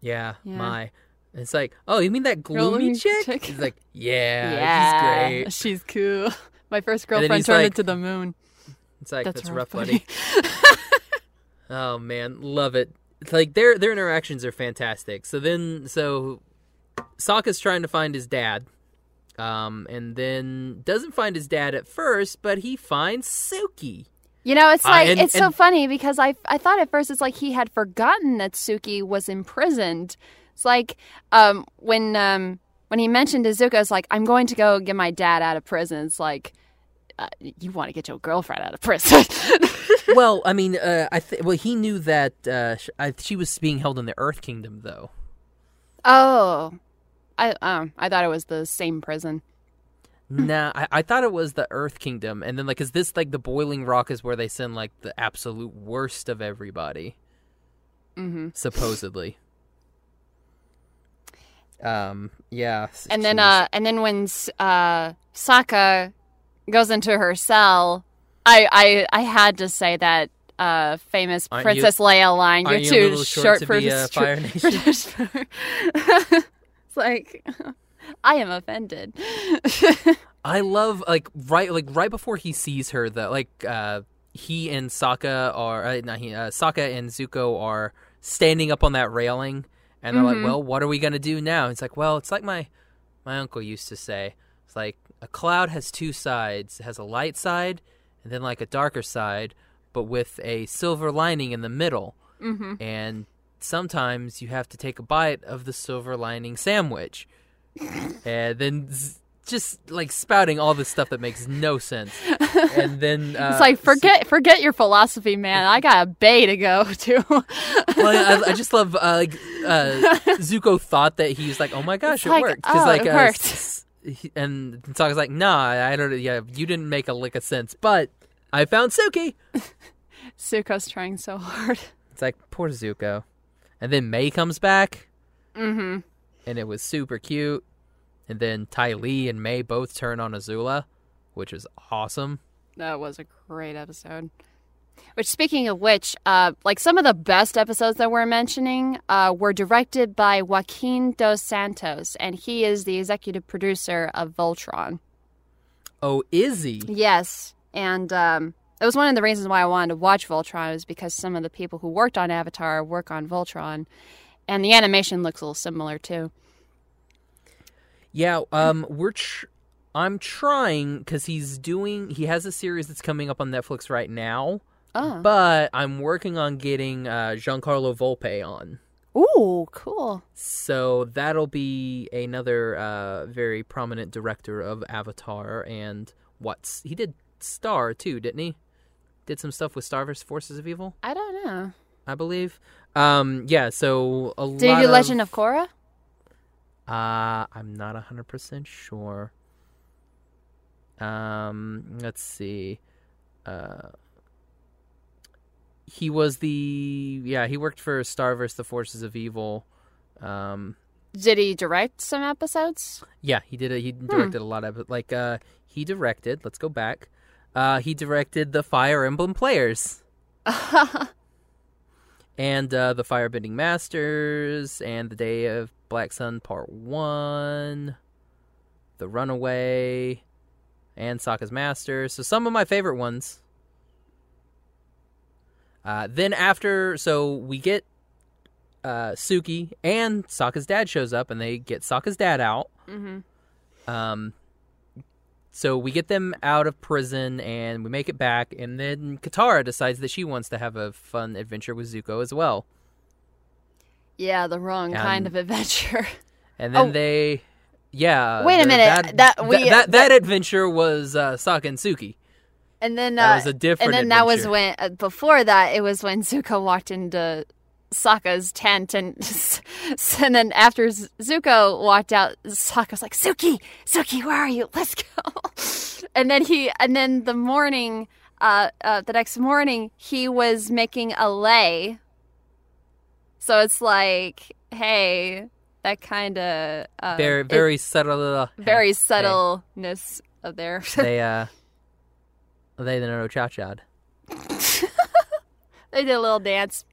yeah, yeah. my. It's like, oh, you mean that gloomy chick? chick? It's like, yeah, yeah, she's great. She's cool. My first girlfriend turned like, into the moon. It's like, that's, that's rough, buddy. Oh, man, love it. It's like their their interactions are fantastic. So then, so Sokka's trying to find his dad. Um, and then doesn't find his dad at first, but he finds Suki. You know, it's like uh, and, it's and, so funny because I, I thought at first it's like he had forgotten that Suki was imprisoned. It's like um, when um, when he mentioned to Zuko, it's like, I'm going to go get my dad out of prison. It's like, uh, you want to get your girlfriend out of prison. Well, I mean, uh, I th- well he knew that uh, sh- I, she was being held in the Earth Kingdom, though. Oh, I um, I thought it was the same prison. Nah, I, I thought it was the Earth Kingdom, and then like, is this like the Boiling Rock is where they send like the absolute worst of everybody, mm-hmm. supposedly. Um, yeah. And geez. then, uh, and then when uh, Sokka goes into her cell, I, I, I had to say that uh, famous aren't Princess you, Leia line. You're too you short, short to for be a Fire Nation. It's like. I am offended. I love like right like right before he sees her though, like uh, he and Sokka are uh, not he uh, Sokka and Zuko are standing up on that railing and they're mm-hmm. like, well, what are we gonna do now? And it's like, well, it's like my my uncle used to say, it's like a cloud has two sides. It has a light side and then like a darker side, but with a silver lining in the middle. Mm-hmm. And sometimes you have to take a bite of the silver lining sandwich. And then just like spouting all this stuff that makes no sense. And then uh, it's like, forget so, forget your philosophy, man. I got a bay to go to. Well, I, I just love uh, like uh, Zuko thought that he's like, oh my gosh, it's it like, worked. Oh, like, it uh, worked. He, and Sokka's like, nah, I don't. Yeah, you didn't make a lick of sense, but I found Suki. Zuko's trying so hard. It's like, poor Zuko. And then May comes back. Mm-hmm. And it was super cute. And then Ty Lee and May both turn on Azula, which is awesome. That was a great episode. Which, speaking of which, uh, like some of the best episodes that we're mentioning uh, were directed by Joaquin Dos Santos, and he is the executive producer of Voltron. Oh, is he? Yes, and um, it was one of the reasons why I wanted to watch Voltron was because some of the people who worked on Avatar work on Voltron, and the animation looks a little similar too. Yeah, um, we're. Tr- I'm trying because he's doing. He has a series that's coming up on Netflix right now. Oh. But I'm working on getting uh, Giancarlo Volpe on. Ooh, cool. So that'll be another uh, very prominent director of Avatar and what's he did Star too, didn't he? Did some stuff with Star versus Forces of Evil. I don't know. I believe. Um, yeah. So a did lot he do of, Legend of Korra? Uh, I'm not one hundred percent sure. Um, let's see. Uh, he was the... Yeah, he worked for Star versus the Forces of Evil. Um, did he direct some episodes? Yeah, he did. A, he directed hmm. a lot of... Like, uh, he directed... Let's go back. Uh, he directed the Fire Emblem Players. And uh, the Firebending Masters, and the Day of Black Sun Part One, the Runaway, and Sokka's Master. So some of my favorite ones. Uh, then after, so we get uh, Suki and Sokka's dad shows up, and they get Sokka's dad out. Mm-hmm. Um, so we get them out of prison, and we make it back, and then Katara decides that she wants to have a fun adventure with Zuko as well. Yeah, the wrong um, kind of adventure. And then oh. they, yeah. Wait a minute. That that, we, th- that, that that adventure was uh, Sokka and Suki. And then uh, that was a different. And then adventure. That was when uh, before that it was when Zuko walked into Sokka's tent, and and then after Zuko walked out, Sokka's like, Suki, Suki, where are you? Let's go. And then he, and then the morning, uh, uh, the next morning, he was making a lei. So it's like, hey, that kind of... Uh, very very it, subtle... Very subtleness they, of there. They, uh... They did a little cha-cha. They did a little dance.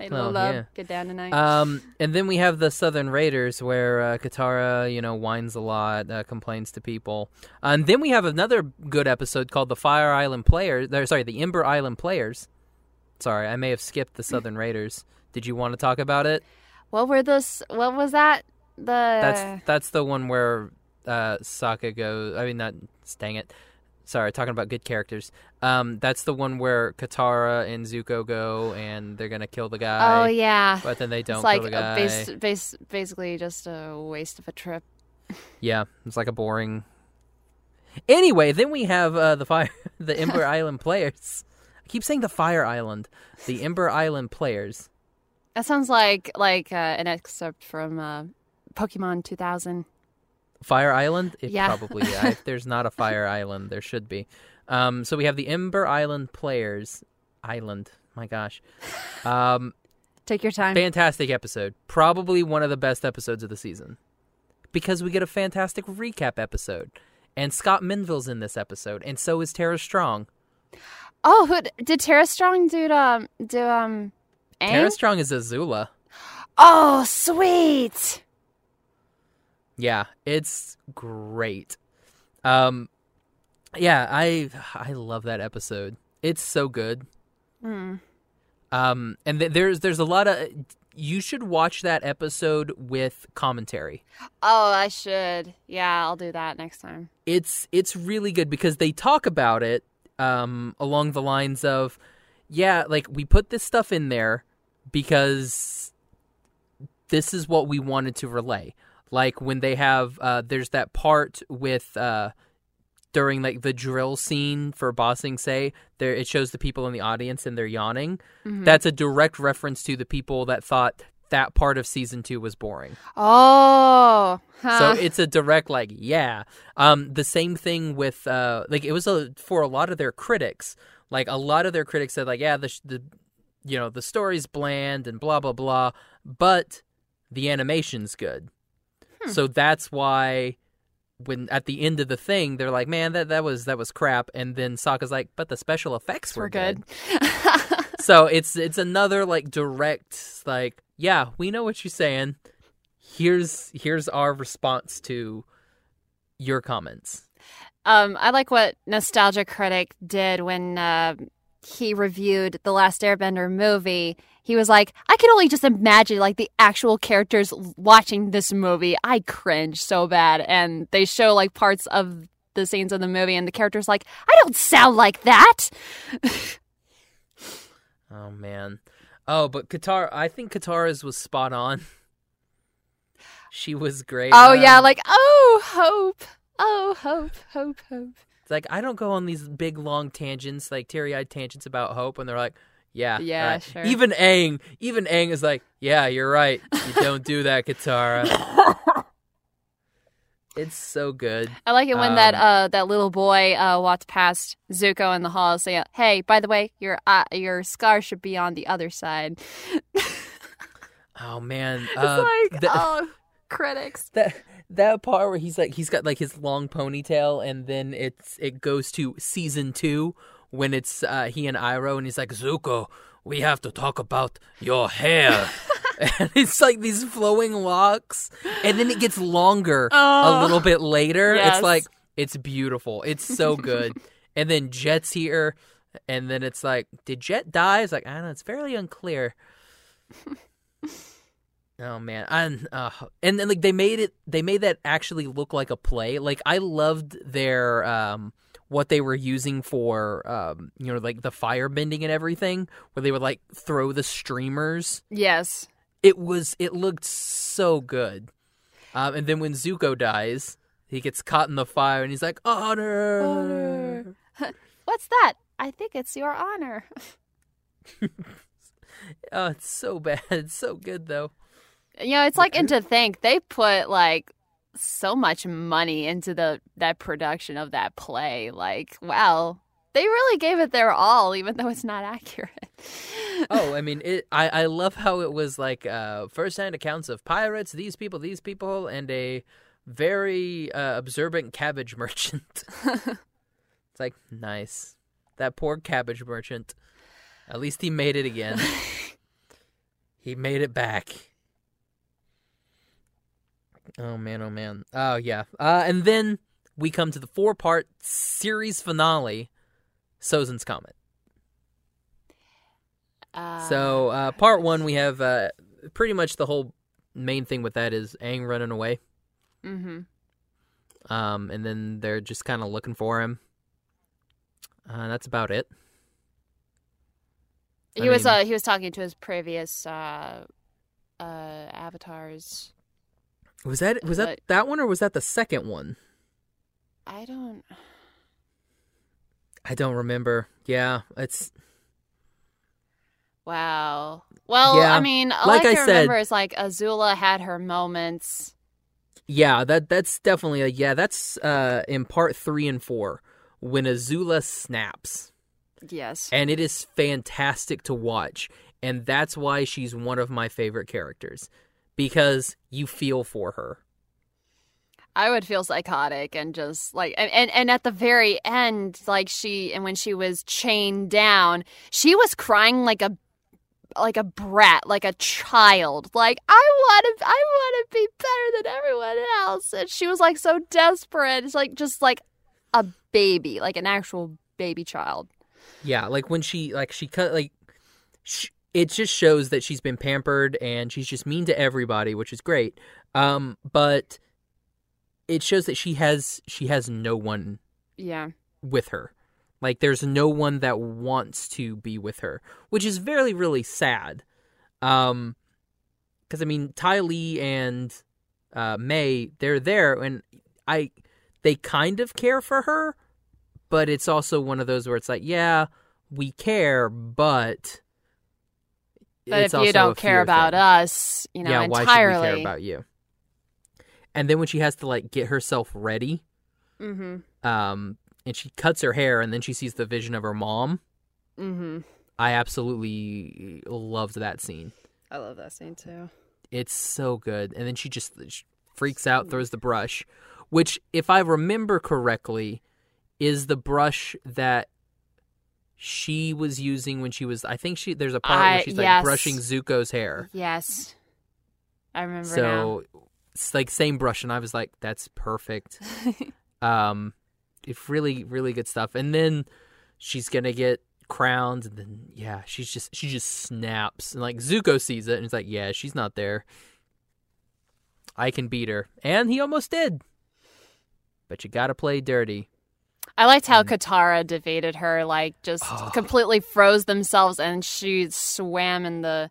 They oh, love yeah. Get down tonight. Um, and then we have the Southern Raiders where uh, Katara, you know, whines a lot, uh, complains to people. Uh, and then we have another good episode called The Fire Island Players... Sorry, The Ember Island Players. Sorry, I may have skipped the Southern Raiders. Did you want to talk about it? What were those? What was that? The that's that's the one where uh, Sokka goes. I mean, not dang it. Sorry, talking about good characters. Um, that's the one where Katara and Zuko go, and they're gonna kill the guy. Oh yeah, but then they don't. It's like kill the guy. Base, base, basically just a waste of a trip. Yeah, it's like a boring. Anyway, then we have uh, the fire, the Ember Island Players. I keep saying the Fire Island, the Ember Island Players. That sounds like like uh, an excerpt from uh, Pokemon two thousand. Fire Island? It yeah. Probably. I, if there's not a Fire Island, there should be. Um, so we have the Ember Island Players. Island. My gosh. Um, Take your time. Fantastic episode. Probably one of the best episodes of the season. Because we get a fantastic recap episode. And Scott Menville's in this episode. And so is Tara Strong. Oh, who, did Tara Strong do... Um, do um... Tara Strong is Azula. Oh, sweet. Yeah, it's great. Um, yeah, I I love that episode. It's so good. Mm. Um, and th- there's there's a lot of you should watch that episode with commentary. Oh, I should. Yeah, I'll do that next time. It's it's really good because they talk about it um, along the lines of. Yeah, like, we put this stuff in there because this is what we wanted to relay. Like when they have, uh, there's that part with, uh, during like the drill scene for Ba Sing Se, there it shows the people in the audience and they're yawning. Mm-hmm. That's a direct reference to the people that thought that part of season two was boring. Oh, huh. So it's a direct like, yeah. Um, the same thing with uh, like it was a, for a lot of their critics. Like a lot of their critics said, like, yeah, the, the you know the story's bland and blah blah blah, but the animation's good. Hmm. So that's why. When at the end of the thing, they're like, "Man, that, that was that was crap," and then Sokka's like, "But the special effects were, were good." good. So it's it's another like direct like, "Yeah, we know what you're saying. Here's here's our response to your comments." Um, I like what Nostalgia Critic did when uh, he reviewed the Last Airbender movie. He was like, I can only just imagine, like, the actual characters watching this movie. I cringe so bad. And they show, like, parts of the scenes of the movie, and the character's like, I don't sound like that! Oh, man. Oh, but Katara, I think Katara's was spot on. She was great. Oh, um, yeah, like, oh, hope. Oh, hope, hope, hope. It's like, I don't go on these big, long tangents, like, teary-eyed tangents about hope, and they're like, Yeah, yeah, right. sure. Even Aang, even Aang is like, yeah, you're right. You don't do that, Katara. It's so good. I like it when um, that uh, that little boy uh, walked past Zuko in the hall, saying, "Hey, by the way, your uh, your scar should be on the other side." Oh man, uh, it's like the, oh, critics. That that part where he's like, he's got like his long ponytail, and then it's it goes to season two. When it's uh, he and Iroh, and he's like, Zuko, we have to talk about your hair. And it's like these flowing locks. And then it gets longer oh, a little bit later. Yes. It's like, it's beautiful. It's so good. And then Jet's here. And then it's like, did Jet die? It's like, I don't know. It's fairly unclear. Oh, man. I'm, uh, and then like they made it, they made that actually look like a play. Like, I loved their... Um, what they were using for, um, you know, like the fire bending and everything, where they would like throw the streamers. Yes. It was, it looked so good. Um, and then when Zuko dies, he gets caught in the fire and he's like, honor. honor. What's that? I think it's your honor. Oh, it's so bad. It's so good though. You know, it's like, and to think they put like, so much money into the that production of that play. Like, wow, they really gave it their all, even though it's not accurate. Oh, I mean, it, I, I love how it was like uh, first-hand accounts of pirates, these people, these people, and a very uh, observant cabbage merchant. It's like, nice. That poor cabbage merchant. At least he made it again. He made it back. Oh, man, oh, man. Oh, yeah. Uh, and then we come to the four-part series finale, Sozin's Comet. Uh, so uh, part one, we have uh, pretty much the whole main thing with that is Aang running away. Mm-hmm. Um, and then they're just kind of looking for him. Uh, that's about it. He I was mean, uh, he was talking to his previous uh, uh, avatars. Was that was that, that one or was that the second one? I don't. I don't remember. Yeah, it's. Wow. Well, yeah. I mean, all like I, I said, remember is like Azula had her moments. Yeah, that that's definitely a yeah. That's uh, in part three and four when Azula snaps. Yes, and it is fantastic to watch, and that's why she's one of my favorite characters. Because you feel for her. I would feel psychotic and just like, and, and, and at the very end, like she, and when she was chained down, she was crying like a, like a brat, like a child. Like, I want to, I want to be better than everyone else. And she was like so desperate. It's like, just like a baby, like an actual baby child. Yeah. Like when she, like she cut, like she, it just shows that she's been pampered and she's just mean to everybody, which is great. Um, but it shows that she has she has no one yeah. with her. Like, there's no one that wants to be with her, which is very, really sad. Because, um, I mean, Ty Lee and uh, Mae, they're there, and I they kind of care for her, but it's also one of those where it's like, yeah, we care, but... But it's if you don't care about thing. us, you know, yeah, entirely. Yeah, why should we care about you? And then when she has to, like, get herself ready, mm-hmm. um, and she cuts her hair, and then she sees the vision of her mom. Mm-hmm. I absolutely loved that scene. I love that scene, too. It's so good. And then she just she freaks out, throws the brush, which, if I remember correctly, is the brush that she was using when she was, I think she, there's a part I, where she's, yes. like, brushing Zuko's hair. Yes. I remember So, now. It's, like, same brush, and I was like, that's perfect. um, It's really, really good stuff. And then she's going to get crowned, and then yeah she's just she just snaps, and like Zuko sees it and it's like, yeah, she's not there, I can beat her. And he almost did, but you gotta play dirty. I liked how and... Katara debated her, like, just oh. completely froze themselves, and she swam in the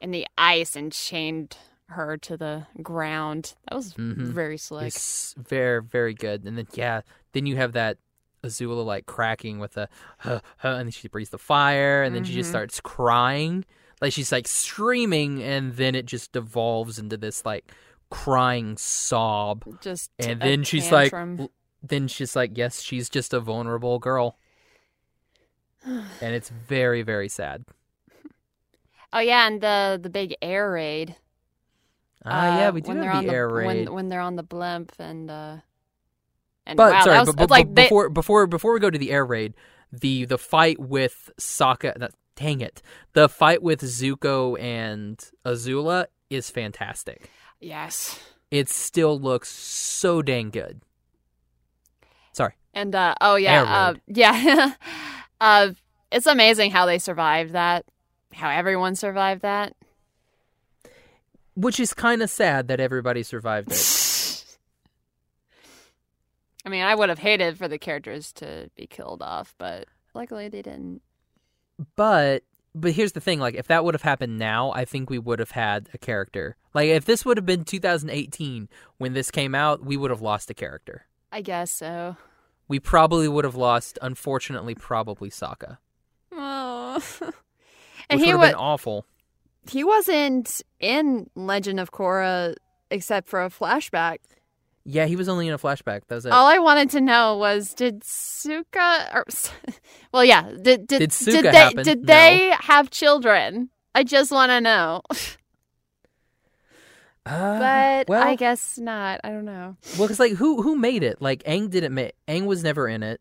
in the ice and chained her to the ground. That was mm-hmm. very slick. It's very, very good. And then yeah then you have that Azula, like, cracking with a huh, huh, and then she breathes the fire, and then mm-hmm. she just starts crying. Like, she's, like, screaming, and then it just devolves into this, like, crying sob. Just And then she's tantrum. like, then she's like, yes, she's just a vulnerable girl. And it's very, very sad. Oh, yeah, and the, the big air raid. Ah, uh, yeah, we do have the air the, raid. When, when they're on the blimp, and, uh... And but wow, sorry, was, but, but, like they... before before before we go to the air raid, the the fight with Sokka, that, dang it, the fight with Zuko and Azula is fantastic. Yes, it still looks so dang good. Sorry. And uh, oh yeah, uh, yeah, uh, it's amazing how they survived that, how everyone survived that. Which is kind of sad that everybody survived it. I mean, I would have hated for the characters to be killed off, but luckily they didn't. But but here's the thing, like, if that would have happened now, I think we would have had a character. Like, if this would have been two thousand eighteen when this came out, we would have lost a character. I guess so. We probably would have lost, unfortunately, probably Sokka. Oh. And which he would have wa- been awful. He wasn't in Legend of Korra except for a flashback. Yeah, he was only in a flashback. That was it. All I wanted to know was, did Sokka... Or, well, yeah. Did, did, did Sokka did they, happen? Did they no. have children? I just want to know. Uh, but well, I guess not. I don't know. Well, because, like, who who made it? Like, Aang didn't make... Aang was never in it,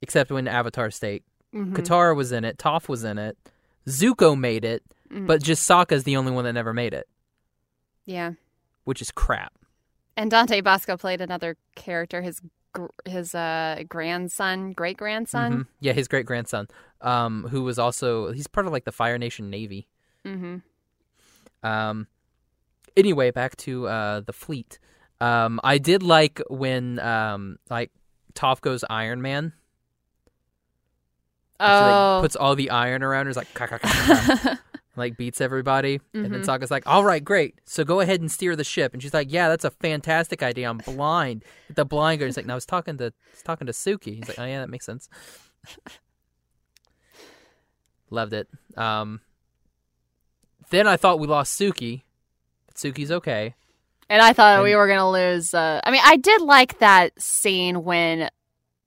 except when Avatar State. Mm-hmm. Katara was in it. Toph was in it. Zuko made it. Mm-hmm. But just Sokka's the only one that never made it. Yeah. Which is crap. And Dante Basco played another character, his his uh, grandson, great-grandson. Mm-hmm. Yeah, his great-grandson, um, who was also, he's part of, like, the Fire Nation Navy. Mm-hmm. Um, anyway, back to uh, the fleet. Um, I did like when, um, like, Toph goes Iron Man. Oh. She, like, puts all the iron around her, is like, ka-ka-ka-ka. Like, beats everybody, mm-hmm. and then Sokka's like, all right, great, so go ahead and steer the ship. And she's like, yeah, that's a fantastic idea, I'm blind. The blind girl, he's like, no, I was talking to, I was talking to Suki. He's like, oh, yeah, that makes sense. Loved it. Um, then I thought we lost Suki, but Suki's okay. And I thought and- we were going to lose, uh, I mean, I did like that scene when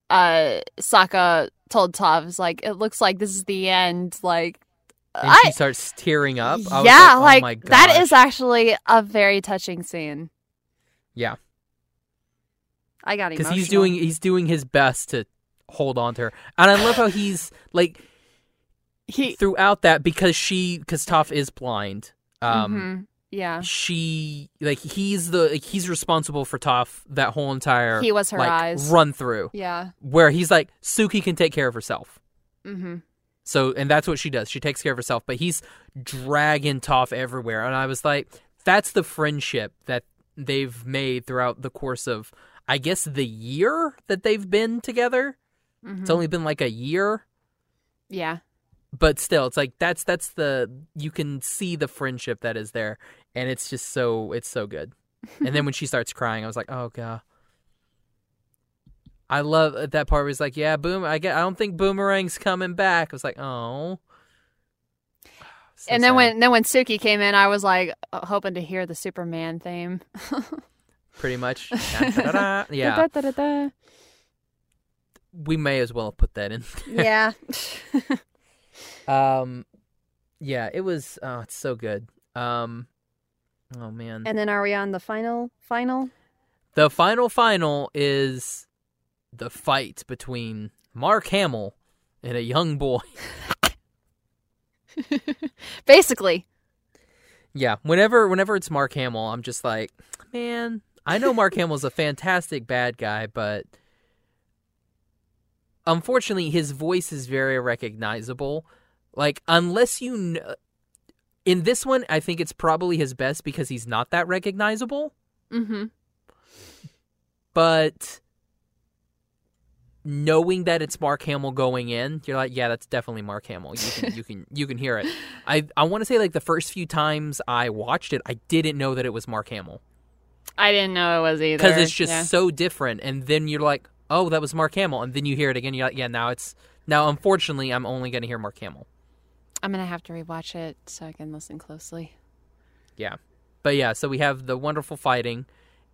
uh, Sokka told Toph, like, it looks like this is the end, like, and she I, starts tearing up. I yeah, was like, oh, like my that is actually a very touching scene. Yeah, I got emotional because he's doing he's doing his best to hold on to her, and I love how he's like he throughout that because she because Toph is blind. Um, mm-hmm. Yeah, she like he's the like, he's responsible for Toph that whole entire he was her like, eyes run through. Yeah, where he's like Suki can take care of herself. Mm-hmm. So, and that's what she does. She takes care of herself, but he's dragging Toph everywhere. And I was like, that's the friendship that they've made throughout the course of, I guess, the year that they've been together. Mm-hmm. It's only been like a year. Yeah. But still, it's like, that's, that's the, you can see the friendship that is there. And it's just so, it's so good. And then when she starts crying, I was like, oh, God. I love that part where he's like, yeah, boom. I get, I don't think Boomerang's coming back. I was like, oh. So and then sad. when then when Suki came in, I was like hoping to hear the Superman theme. Pretty much. Da-da-da-da. Yeah. Da-da-da-da-da. We may as well put that in there. Yeah. um, yeah, it was, oh, it's so good. Um, oh, man. And then are we on the final, final? The final, final is the fight between Mark Hamill and a young boy. Basically. Yeah, whenever whenever it's Mark Hamill, I'm just like, man, I know Mark Hamill's a fantastic bad guy, but unfortunately, his voice is very recognizable. Like, unless you know... In this one, I think it's probably his best because he's not that recognizable. Mm-hmm. But knowing that it's Mark Hamill going in, you're like, yeah, that's definitely Mark Hamill. You can you can you can hear it. I I want to say like the first few times I watched it, I didn't know that it was Mark Hamill. I didn't know it was either. Because it's just yeah. so different, and then you're like, oh, that was Mark Hamill, and then you hear it again. You're like, yeah, now it's now. Unfortunately, I'm only going to hear Mark Hamill. I'm gonna have to rewatch it so I can listen closely. Yeah, but yeah, so we have the wonderful fighting,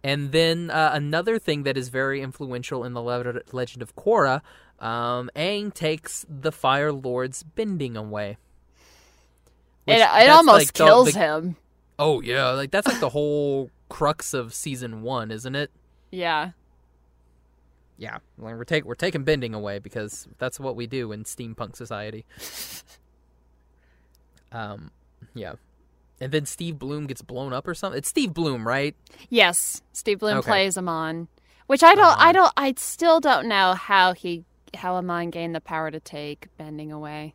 and then uh, another thing that is very influential in the Le- Legend of Korra, um, Aang takes the Fire Lord's bending away. It it almost like kills the, the, him. Oh yeah, like that's like the whole crux of season one, isn't it? Yeah. Yeah, like, we're take we're taking bending away because that's what we do in steampunk society. Um, yeah. And then Steve Bloom gets blown up or something. It's Steve Bloom, right? Yes. Steve Bloom okay. plays Amon, which I don't, um, I don't, I still don't know how he, how Amon gained the power to take bending away.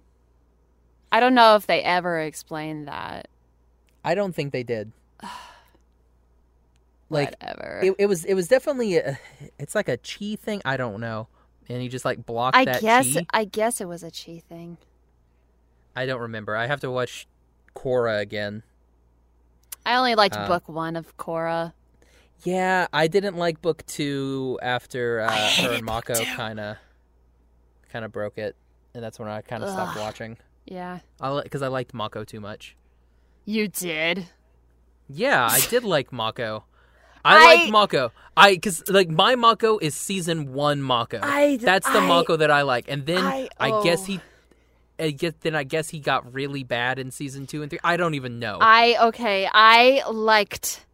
I don't know if they ever explained that. I don't think they did. Like, whatever. It, it was, it was definitely, a, it's like a chi thing. I don't know. And he just like blocked I that guess, chi. I guess it was a chi thing. I don't remember. I have to watch Korra again. I only liked uh, book one of Korra. Yeah, I didn't like book two after uh, her and Mako kind of kind of broke it, and that's when I kind of stopped watching. Yeah, because I, I liked Mako too much. You did? Yeah, I did like Mako. I, I like Mako. I because like my Mako is season one Mako. I, that's the I, Mako that I like, and then I, oh. I guess he. I guess, then I guess he got really bad in season two and three. I don't even know. I okay. I liked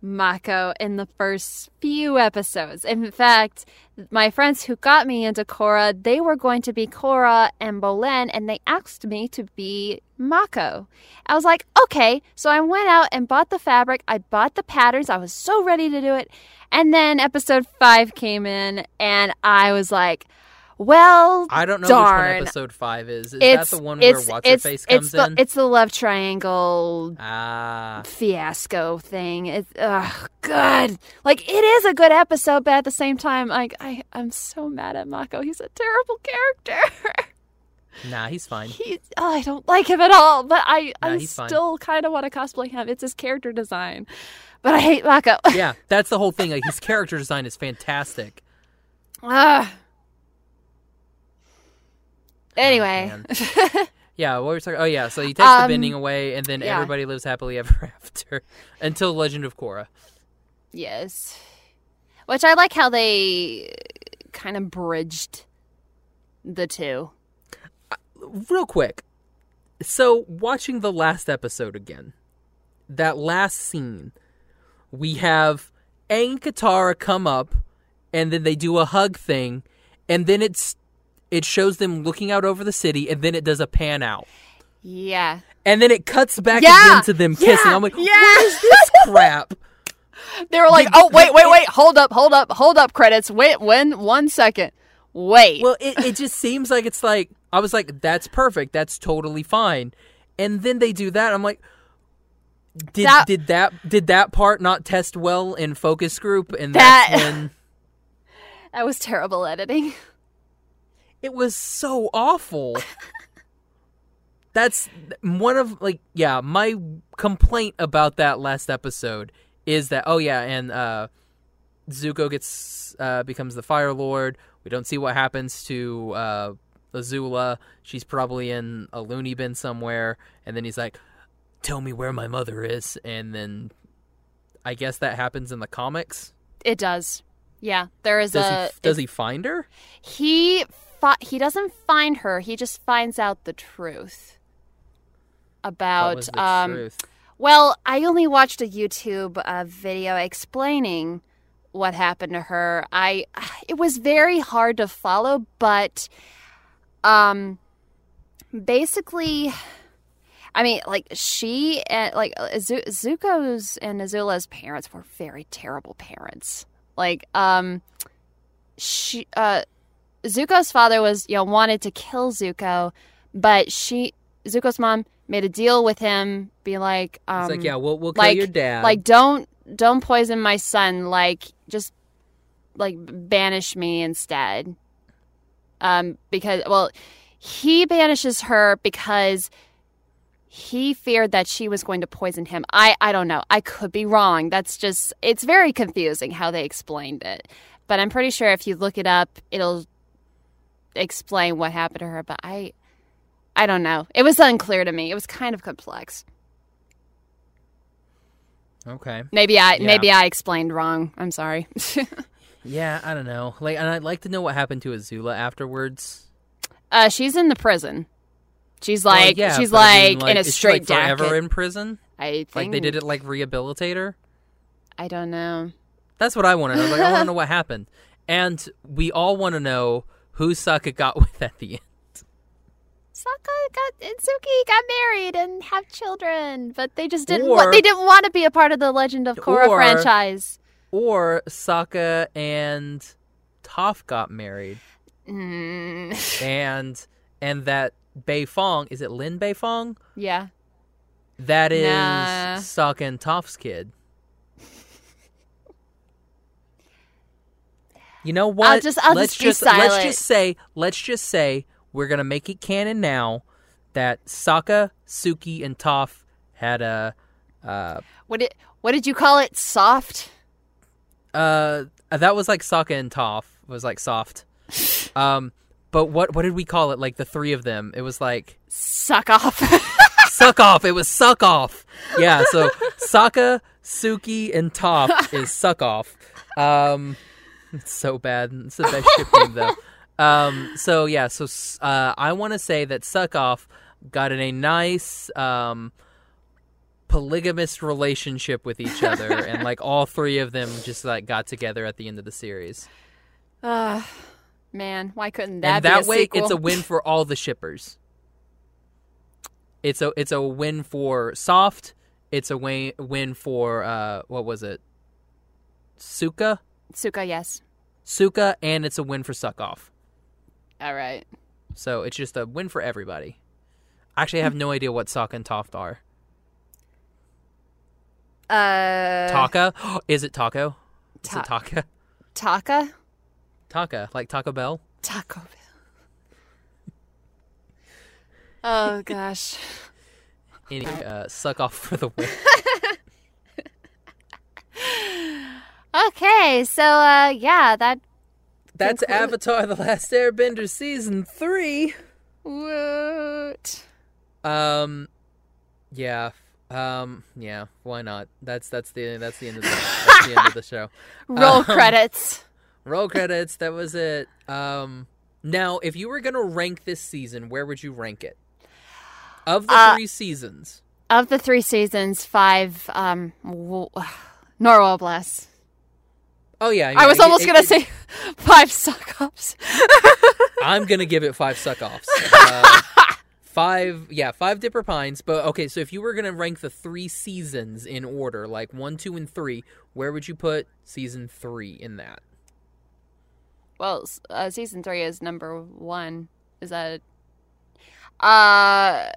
Mako in the first few episodes. In fact, my friends who got me into Korra, they were going to be Korra and Bolan, and they asked me to be Mako. I was like, okay. So I went out and bought the fabric. I bought the patterns. I was so ready to do it. And then episode five came in, and I was like, well, I don't know darn. which one episode five is. Is it's, that the one where What's Her Face comes it's the, in? It's the love triangle ah. fiasco thing. It's oh, good. Like it is a good episode, but at the same time, like I, I'm so mad at Mako. He's a terrible character. Nah, he's fine. He, oh, I don't like him at all. But I, nah, I still kind of want to cosplay him. It's his character design, but I hate Mako. Yeah, that's the whole thing. Like his character design is fantastic. Ah. Uh. Anyway. Oh, yeah, what were we talking Oh, yeah, so he takes um, the bending away, and then yeah. everybody lives happily ever after until Legend of Korra. Yes. Which I like how they kind of bridged the two. Uh, real quick. So, watching the last episode again, that last scene, we have Aang and Katara come up, and then they do a hug thing, and then it's It shows them looking out over the city, and then it does a pan out. Yeah. And then it cuts back yeah. again to them yeah. kissing. I'm like, yeah. what is this crap? They were like, the, oh, wait, wait, wait. It, hold up, hold up, hold up, credits. Wait, when? One second. Wait. Well, it, it just seems like it's like, I was like, that's perfect. That's totally fine. And then they do that. I'm like, did that, did that, did that part not test well in focus group? And that, that's when... That was terrible editing. It was so awful. That's one of, like, yeah, my complaint about that last episode is that, oh yeah, and uh, Zuko gets uh, becomes the Fire Lord. We don't see what happens to uh, Azula. She's probably in a loony bin somewhere. And then he's like, tell me where my mother is. And then I guess that happens in the comics. It does. Yeah. There is does a... He, does it, he find her? He, fi- he doesn't find her. He just finds out the truth. About... What was the um, truth? Well, I only watched a YouTube uh, video explaining what happened to her. I it was very hard to follow, but um basically I mean, like she and like Zuko's and Azula's parents were very terrible parents. Like um she uh Zuko's father was, you know, wanted to kill Zuko, but she Zuko's mom made a deal with him, be like um It's like, yeah, we'll we'll kill like, your dad. Like don't Don't poison my son. Like, just, like, banish me instead. Um, because, well, he banishes her because he feared that she was going to poison him. I, I don't know. I could be wrong. That's just, it's very confusing how they explained it. But I'm pretty sure if you look it up, it'll explain what happened to her. But I, I don't know. It was unclear to me. It was kind of complex. Okay. Maybe I yeah. maybe I explained wrong. I'm sorry. Yeah, I don't know. Like, and I'd like to know what happened to Azula afterwards. Uh, she's in the prison. She's like, well, yeah, she's like, I mean, like in a is straight she, like, jacket. Forever in prison. I think like they did it like rehabilitate her. I don't know. That's what I want to know. Like, I want to know what happened, and we all want to know who Sokka got with at the end. Sokka got, and Suki got married and have children, but they just didn't. Or, wa- they didn't want to be a part of the Legend of Korra or, franchise. Or Sokka and Toph got married, mm. and and that Beifong, is it Lin Beifong? Yeah, that is nah. Sokka and Toph's kid. You know what? I'll just, I'll let's just, just let's just say let's just say. We're going to make it canon now that Sokka, Suki, and Toph had a... Uh, what did what did you call it? Soft? Uh, that was like Sokka and Toph. It was like soft. um, but what what did we call it? Like the three of them. It was like... Suck off. Suck off. It was suck off. Yeah, so Sokka, Suki, and Toph is suck off. Um, it's so bad. It's the best ship name, though. Um, so, yeah, so uh, I want to say that Suckoff got in a nice um, polygamous relationship with each other, and, like, all three of them just, like, got together at the end of the series. Ah, uh, man, why couldn't that and be that a way, sequel? It's a win for all the shippers. It's a it's a win for Soft. It's a win, win for, uh, what was it? Sokka? Sokka, yes. Sokka, and it's a win for Suckoff. All right. So it's just a win for everybody. Actually, I have no idea what Sokka and Toph are. Uh, Taka? Is it Taco? Is ta- it Taka? Taka? Taka, like Taco Bell? Taco Bell. Oh, gosh. Anyway, uh, Suckoff for the win. Okay, so, uh, yeah, that... That's concludes. Avatar The Last Airbender Season three. What? Um, yeah. Um, yeah, why not? That's that's the that's the end of the, that's the, end of the show. Roll um, credits. Roll credits, that was it. Um, now, if you were going to rank this season, where would you rank it? Of the uh, three seasons. Of the three seasons, five, um, w- Norwell Bless. Oh, yeah. I, mean, I was it, almost going to say five suck-offs. I'm going to give it five suck-offs. Uh, five, yeah, five Dipper Pines. But, okay, so if you were going to rank the three seasons in order, like one, two, and three, where would you put season three in that? Well, uh, season three is number one. Is that... Uh,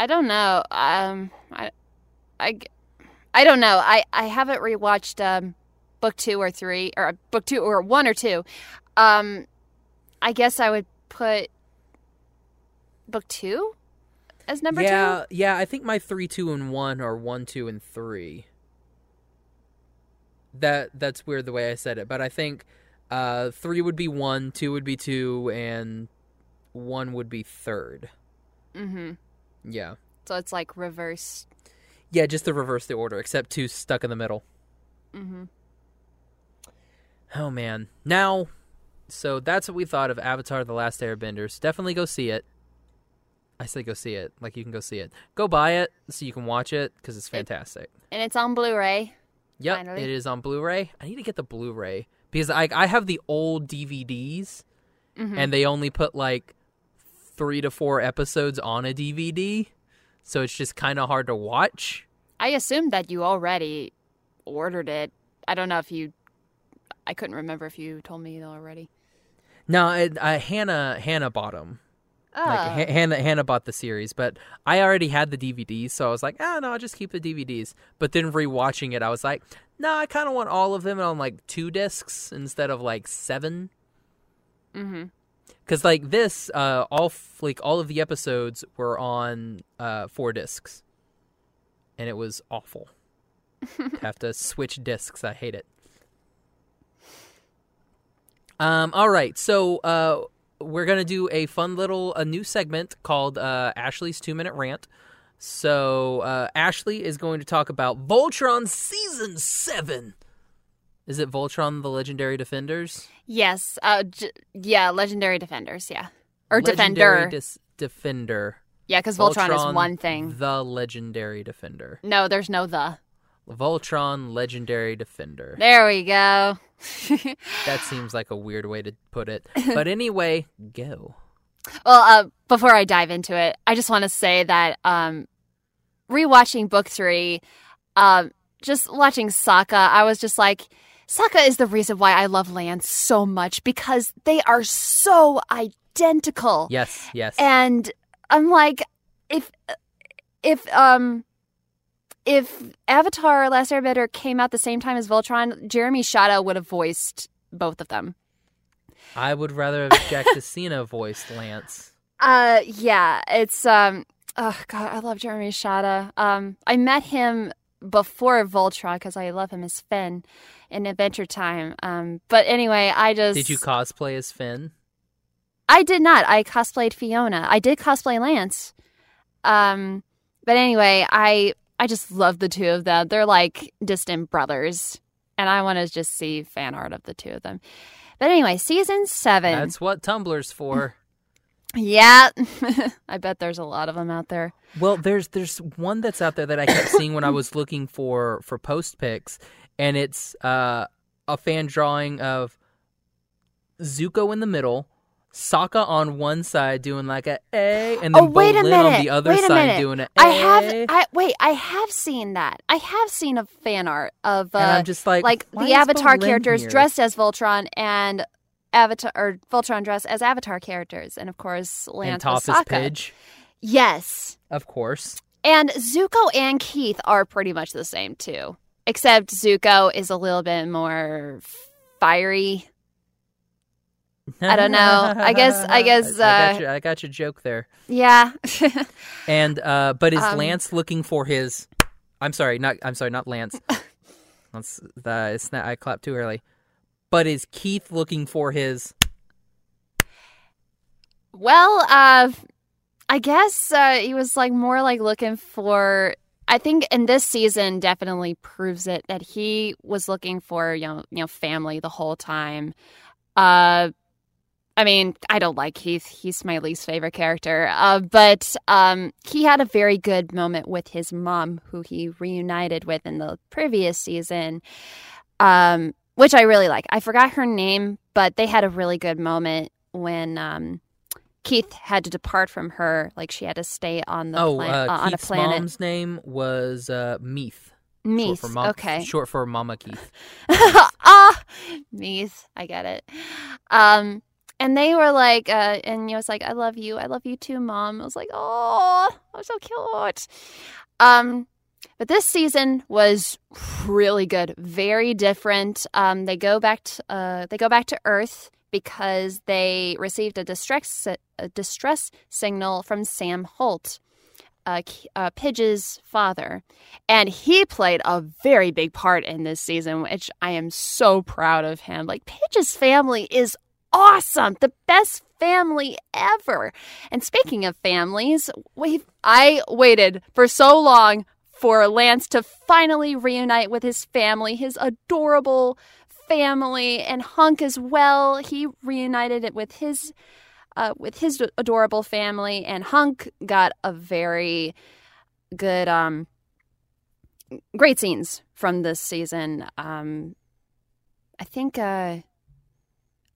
I don't know. Um, I... I I don't know. I, I haven't rewatched um, book two or three, or book two or one or two. Um, I guess I would put book two as number yeah, two? Yeah, I think my three, two, and one are one, two, and three. That That's weird the way I said it, but I think uh, three would be one, two would be two, and one would be third. Mm-hmm. Yeah. So it's like reverse. Yeah, just the reverse the order, except two stuck in the middle. Mm-hmm. Oh, man. Now, so that's what we thought of Avatar The Last Airbender. So definitely go see it. I say go see it. Like, you can go see it. Go buy it so you can watch it, because it's fantastic. It, and it's on Blu-ray. Yep, finally. It is on Blu-ray. I need to get the Blu-ray, because I I have the old D V Ds, mm-hmm. and they only put, like, three to four episodes on a D V D, so it's just kind of hard to watch. I assumed that you already ordered it. I don't know if you... I couldn't remember if you told me already. No, I, I, Hannah Hannah bought them. Oh. Like, H- Hannah Hannah bought the series, but I already had the D V Ds, so I was like, ah, oh, no, I'll just keep the D V Ds. But then rewatching it, I was like, no, I kind of want all of them on like two discs instead of like seven. Mm-hmm. Because like this, uh, all like all of the episodes were on uh, four discs, and it was awful. Have to switch discs. I hate it. Um. All right. So. Uh, We're going to do a fun little, a new segment called uh, Ashley's two-minute rant. So uh, Ashley is going to talk about Voltron Season seven. Is it Voltron the Legendary Defenders? Yes. Uh, j- yeah, Legendary Defenders, yeah. Or Legendary Defender. Dis- Defender. Yeah, because Voltron, Voltron is one thing. The Legendary Defender. No, there's no the. Voltron Legendary Defender. There we go. That seems like a weird way to put it. But anyway, go. Well, uh, before I dive into it, I just want to say that um, rewatching Book three, uh, just watching Sokka, I was just like, Sokka is the reason why I love Lance so much, because they are so identical. Yes, yes. And I'm like, if... if um. If Avatar Last Airbender came out the same time as Voltron, Jeremy Shada would have voiced both of them. I would rather have Jack Cena voiced Lance. Uh, yeah, it's, um, oh God, I love Jeremy Shada. Um, I met him before Voltron because I love him as Finn in Adventure Time. Um, but anyway, I just... Did you cosplay as Finn? I did not. I cosplayed Fiona. I did cosplay Lance. Um, but anyway, I... I just love the two of them. They're like distant brothers. And I want to just see fan art of the two of them. But anyway, season seven. That's what Tumblr's for. Yeah. I bet there's a lot of them out there. Well, there's there's one that's out there that I kept seeing when I was looking for, for post pics. And it's uh, a fan drawing of Zuko in the middle, Sokka on one side doing like a A, and then oh, Bolin on the other side doing an A. I have, I, wait, I have seen that. I have seen a fan art of uh, and I'm just like, like the Avatar Bolin characters here? Dressed as Voltron and Avatar or Voltron dressed as Avatar characters, and of course Lance and Toph is Pidge. Yes, of course. And Zuko and Keith are pretty much the same too, except Zuko is a little bit more fiery. I don't know. I guess. I guess. Uh, I, got your, I got your joke there. Yeah. and uh, but is um, Lance looking for his? I'm sorry. Not. I'm sorry. Not Lance. That's the. It's not, I clapped too early. But is Keith looking for his? Well, uh, I guess uh, he was like more like looking for. I think in this season definitely proves it that he was looking for you know you know family the whole time. Uh. I mean, I don't like Keith. He's my least favorite character. Uh, but um, he had a very good moment with his mom, who he reunited with in the previous season, um, which I really like. I forgot her name, but they had a really good moment when um, Keith had to depart from her. Like, she had to stay on the oh, plan- uh, uh, on a planet. Keith's mom's name was uh, Meath. Meath, short for mom- okay. Short for Mama Keith. Ah, Meath. I get it. Um... And they were like, uh, and you know, it's like, I love you. I love you too, Mom. I was like, oh, I'm so cute. Um, but this season was really good, very different. Um, they go back to uh, they go back to Earth because they received a distress a distress signal from Sam Holt, uh, uh, Pidge's father. And he played a very big part in this season, which I am so proud of him. Like, Pidge's family is awesome. The best family ever. And speaking of families, we've, I waited for so long for Lance to finally reunite with his family, his adorable family, and Hunk as well. He reunited it with his uh, with his adorable family, and Hunk got a very good, um, great scenes from this season. Um, I think uh,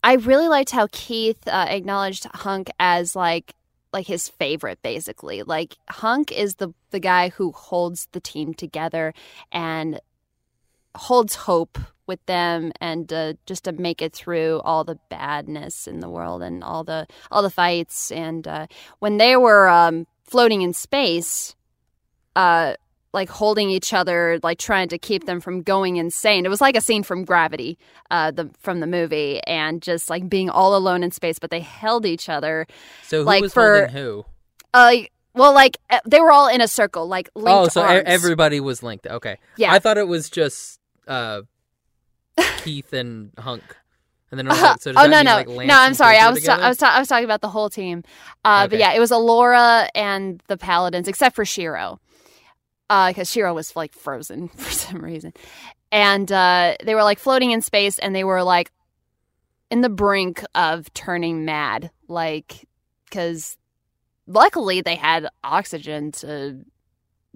I really liked how Keith uh, acknowledged Hunk as like like his favorite, basically. Like, Hunk is the the guy who holds the team together and holds hope with them, and uh, just to make it through all the badness in the world and all the all the fights. And uh, when they were um, floating in space, uh, like holding each other, like trying to keep them from going insane. It was like a scene from Gravity, uh, the from the movie, and just like being all alone in space, but they held each other. So who like, was for, holding who? Uh, well, like they were all in a circle, like linked. Oh, so arms. Everybody was linked. Okay, yeah. I thought it was just. Uh, Keith and Hunk, and then uh, so oh no mean, no like, no I'm sorry I was ta- I was ta- I was talking about the whole team, uh, okay. But yeah, it was Allura and the Paladins, except for Shiro, because uh, Shiro was like frozen for some reason, and uh, they were like floating in space, and they were like in the brink of turning mad, like because luckily they had oxygen to.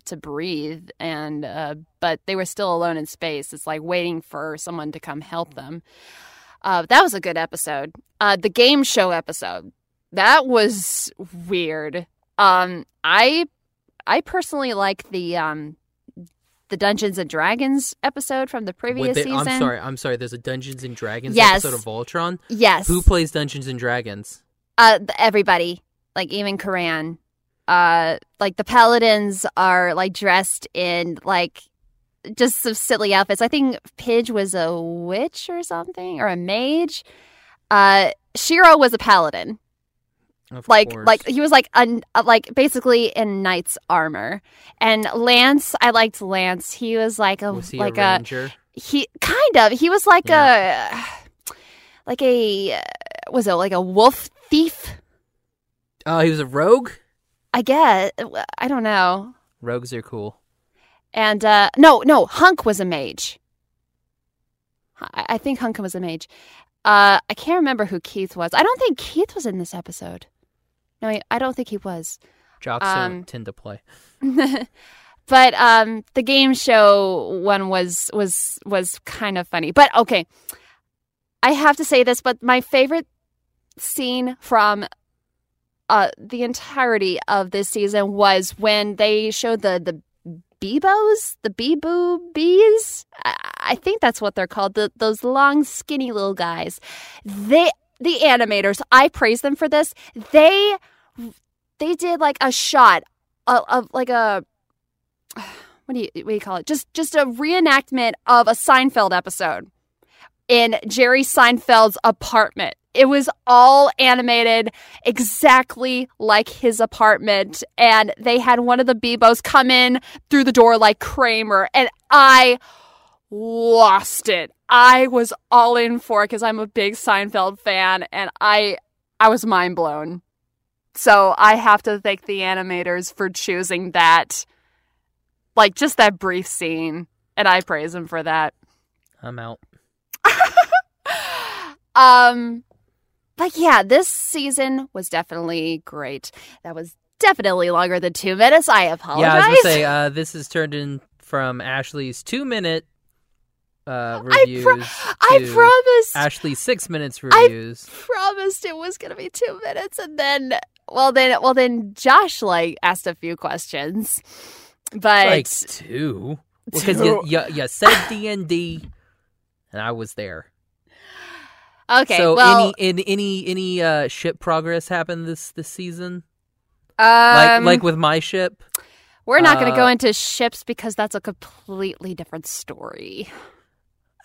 to breathe, and uh, but they were still alone in space. It's like waiting for someone to come help them. Uh, that was a good episode. Uh, the game show episode, that was weird. Um, I I personally like the um, the Dungeons and Dragons episode from the previous they, season. I'm sorry, I'm sorry. There's a Dungeons and Dragons yes. episode of Voltron. Yes. Who plays Dungeons and Dragons? Uh, everybody, like even Karan. Uh, like the Paladins are like dressed in like just some silly outfits. I think Pidge was a witch or something, or a mage. Uh, Shiro was a paladin. Of like, course. like he was like un, like basically in knight's armor. And Lance, I liked Lance. He was like a was he like a, ranger? a he kind of he was like yeah. a like a was it like a wolf thief? Oh, uh, he was a rogue? I guess. I don't know. Rogues are cool. And, uh, no, no, Hunk was a mage. I, I think Hunk was a mage. Uh, I can't remember who Keith was. I don't think Keith was in this episode. No, I, I don't think he was. Jocks um, don't tend to play. But um, the game show one was, was, was kind of funny. But, okay, I have to say this, but my favorite scene from... Uh, the entirety of this season was when they showed the the Beebos, the Beeboo bees. I, I think that's what they're called. The, those long, skinny little guys. They, the animators. I praise them for this. They they did like a shot of, of like a what do you what do you call it? Just just a reenactment of a Seinfeld episode in Jerry Seinfeld's apartment. It was all animated exactly like his apartment, and they had one of the Beebos come in through the door like Kramer, and I lost it. I was all in for it because I'm a big Seinfeld fan, and I I was mind blown. So I have to thank the animators for choosing that, like just that brief scene, and I praise them for that. I'm out. um... But yeah, this season was definitely great. That was definitely longer than two minutes. I apologize. Yeah, I was going to say, uh, this has turned in from Ashley's two-minute uh, reviews I pro- to I promised, Ashley's six-minutes reviews. I promised it was going to be two minutes. And then, well, then well then, Josh, like, asked a few questions. But like two? Because well, you, you, you said D and D, and I was there. Okay. So, well, any in, any any uh, ship progress happened this this season? Um, like like with my ship, we're not uh, going to go into ships because that's a completely different story.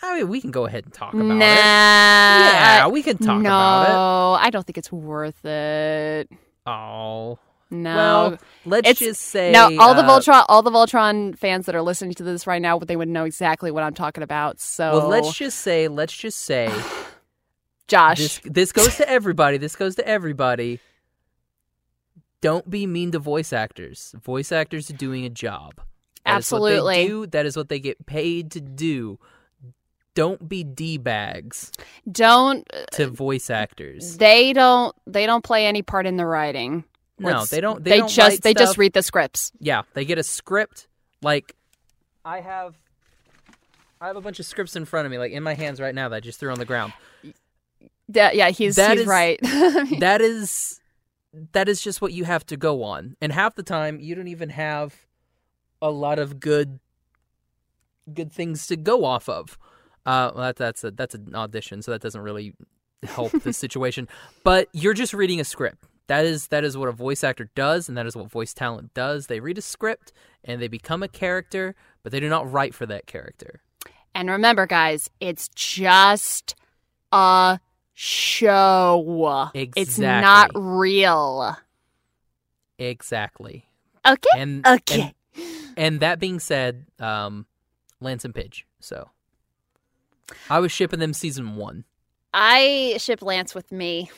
I mean, we can go ahead and talk about nah, it. Yeah, we can talk no, about it. No, I don't think it's worth it. Oh, No. Well, let's it's, just say... Now, all, uh, the Voltron, all the Voltron fans that are listening to this right now, they would know exactly what I'm talking about, so... Well, let's just say, let's just say... Josh. This, this goes to everybody. This goes to everybody. Don't be mean to voice actors. Voice actors are doing a job. That Absolutely. Is what they do. That is what they get paid to do. Don't be D-bags. Don't to voice actors. They don't they don't play any part in the writing. No, it's, they don't they, they don't just they stuff. just read the scripts. Yeah, they get a script. Like I have I have a bunch of scripts in front of me, like in my hands right now that I just threw on the ground. That, yeah, he's, that he's is, right. that is that is just what you have to go on. And half the time you don't even have a lot of good good things to go off of. Uh, well, that, that's a, that's an audition, so that doesn't really help the situation. But you're just reading a script. That is that is what a voice actor does, and that is what voice talent does. They read a script, and they become a character, but they do not write for that character. And remember, guys, it's just a show. Exactly. It's not real. Exactly. Okay. And, okay. And, and that being said, um, Lance and Pidge, so... I was shipping them season one. I ship Lance with me.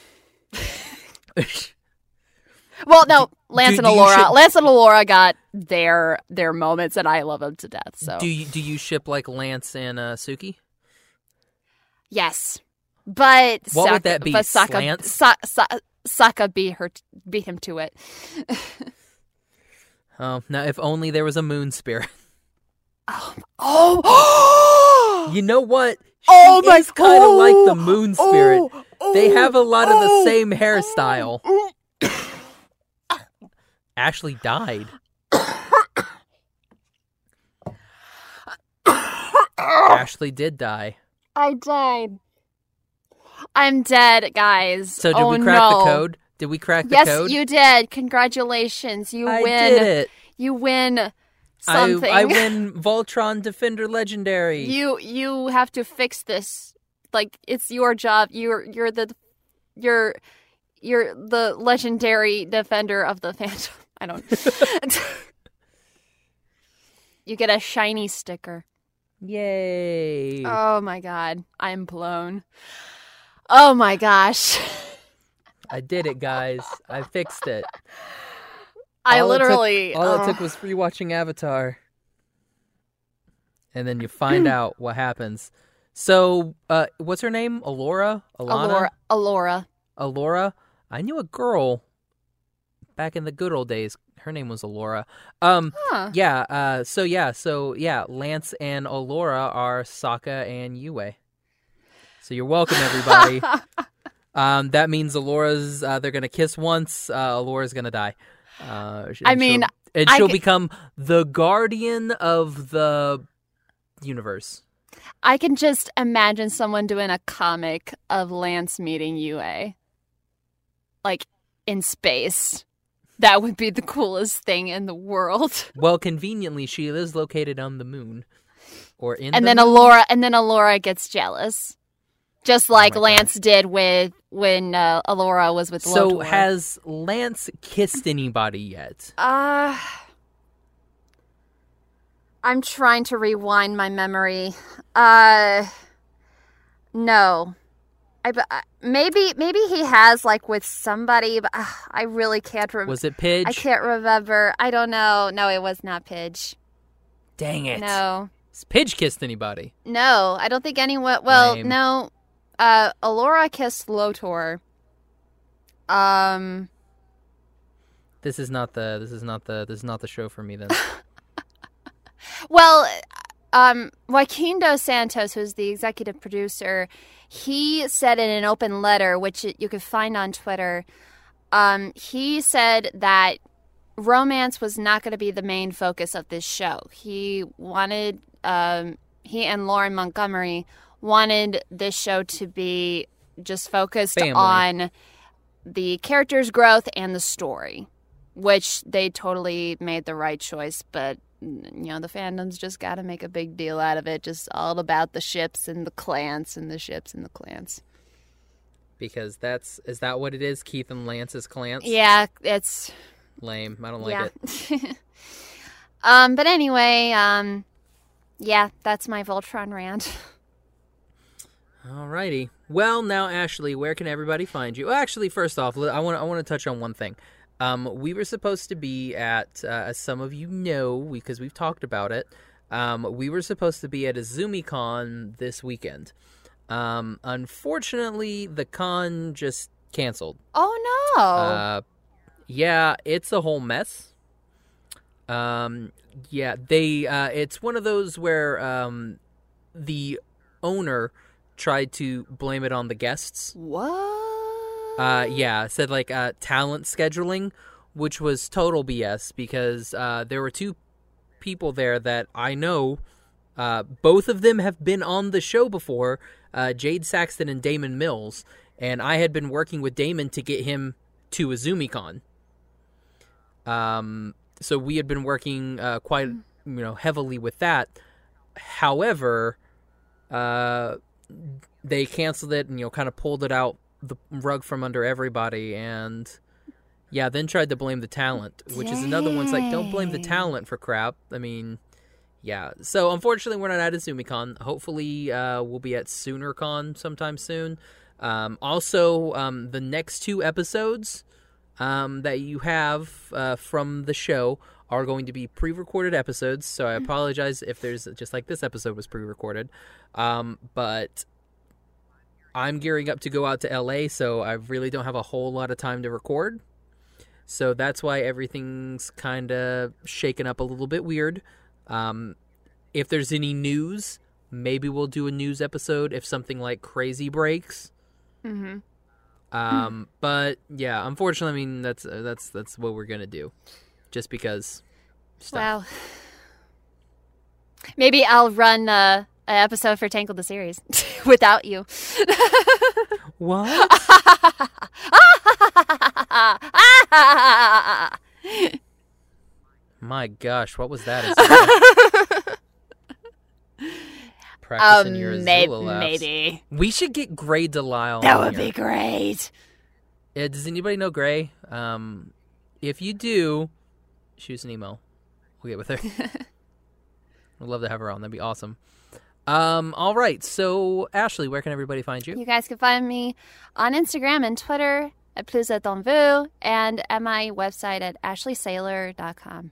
Well, no, Lance do, and Allura. Ship... Lance and Allura got their their moments, and I love them to death. So, do you do you ship like Lance and uh, Suki? Yes, but what Saka, would that be? But Saka, Sa- Sa- Saka beat her, beat him to it. Oh, now if only there was a moon spirit. Oh. oh! You know what? She oh my, is kind of oh, like the moon spirit. Oh, oh, they have a lot oh, of the same hairstyle. Oh, oh. Ashley died. Ashley did die. I died. I'm dead, guys. So did oh, we crack no. the code? Did we crack the yes, code? Yes, you did. Congratulations. You I win. Did it. You win. Something. I, I win Voltron Defender Legendary. You you have to fix this. Like it's your job. You're you're the you're you're the legendary defender of the Phantom. I don't. You get a shiny sticker. Yay! Oh my god, I'm blown. Oh my gosh. I did it, guys. I fixed it. I all literally... It took, all uh, it took was rewatching Avatar. And then you find out what happens. So, uh, what's her name? Allura? Alana? Allura. Allura. Allura. I knew a girl back in the good old days. Her name was Allura. Um, huh. Yeah, uh, so yeah, so yeah, Lance and Allura are Sokka and Yue. So you're welcome, everybody. um, that means Allura's... Uh, they're going to kiss once. Uh, Allura's going to die. Uh, I mean, she'll, and she'll I c- become the guardian of the universe. I can just imagine someone doing a comic of Lance meeting Yue, like in space. That would be the coolest thing in the world. Well, conveniently, she is located on the moon, or in. And the then moon. Allura, and then Allura gets jealous, just like oh Lance gosh. did with. When uh, Allura was with so Lord has Lance kissed anybody yet? Uh, I'm trying to rewind my memory. Uh, no, I, I maybe maybe he has like with somebody, but uh, I really can't remember. Was it Pidge? I can't remember. I don't know. No, it was not Pidge. Dang it! No, has Pidge kissed anybody? No, I don't think anyone. Well, Lame. no. Uh, Allura kissed Lotor. Um, this is not the this is not the this is not the show for me then. Well, um, Joaquin Dos Santos, who's the executive producer, he said in an open letter, which you could find on Twitter, um, he said that romance was not going to be the main focus of this show. He wanted um, he and Lauren Montgomery. wanted this show to be just focused Family. on the character's growth and the story, which they totally made the right choice. But, you know, the fandom's just got to make a big deal out of it. Just all about the ships and the clans and the ships and the clans. Because that's, is that what it is? Keith and Lance's clans? Yeah, it's, lame. I don't like yeah. it. um, but anyway, um, yeah, that's my Voltron rant. Alrighty. Well, now, Ashley, where can everybody find you? Well, actually, first off, I want I want to touch on one thing. Um, we were supposed to be at, uh, as some of you know, because we, we've talked about it, um, we were supposed to be at a ZoomieCon this weekend. Um, unfortunately, the con just canceled. Oh, no. Uh, yeah, it's a whole mess. Um, yeah, they, uh, it's one of those where um, the owner tried to blame it on the guests. What? Uh, yeah, said like uh, talent scheduling, which was total B S because uh, there were two people there that I know. Uh, both of them have been on the show before, uh, Jade Saxton and Damon Mills, and I had been working with Damon to get him to a ZoomieCon. Um, so we had been working uh, quite you know heavily with that. However, uh, they canceled it and you know kind of pulled it out the rug from under everybody, and yeah, then tried to blame the talent, which Dang. is another one's like, don't blame the talent for crap. I mean, yeah. So unfortunately, we're not at a ZoomieCon. Hopefully, uh, we'll be at SoonerCon sometime soon. Um, also, um, the next two episodes um, that you have uh, from the show are going to be pre-recorded episodes. So I apologize if there's just like this episode was pre-recorded, um, but. I'm gearing up to go out to L A, so I really don't have a whole lot of time to record. So that's why everything's kind of shaken up a little bit weird. Um, if there's any news, maybe we'll do a news episode if something like crazy breaks. Mm-hmm. Um, mm. But yeah, unfortunately, I mean that's uh, that's that's what we're gonna do, just because. Stuff. Wow. Maybe I'll run. Uh... An episode for Tangled the series without you. What? My gosh, what was that? Practicing um, your may- maybe. We should get Grey DeLisle. That would here. be great. Uh, does anybody know Grey? Um, if you do, shoot us an email. We'll get with her. We'd love to have her on. That'd be awesome. Um, all right. So, Ashley, where can everybody find you? You guys can find me on Instagram and Twitter at Plus Attendu and at my website at ashley saylor dot com.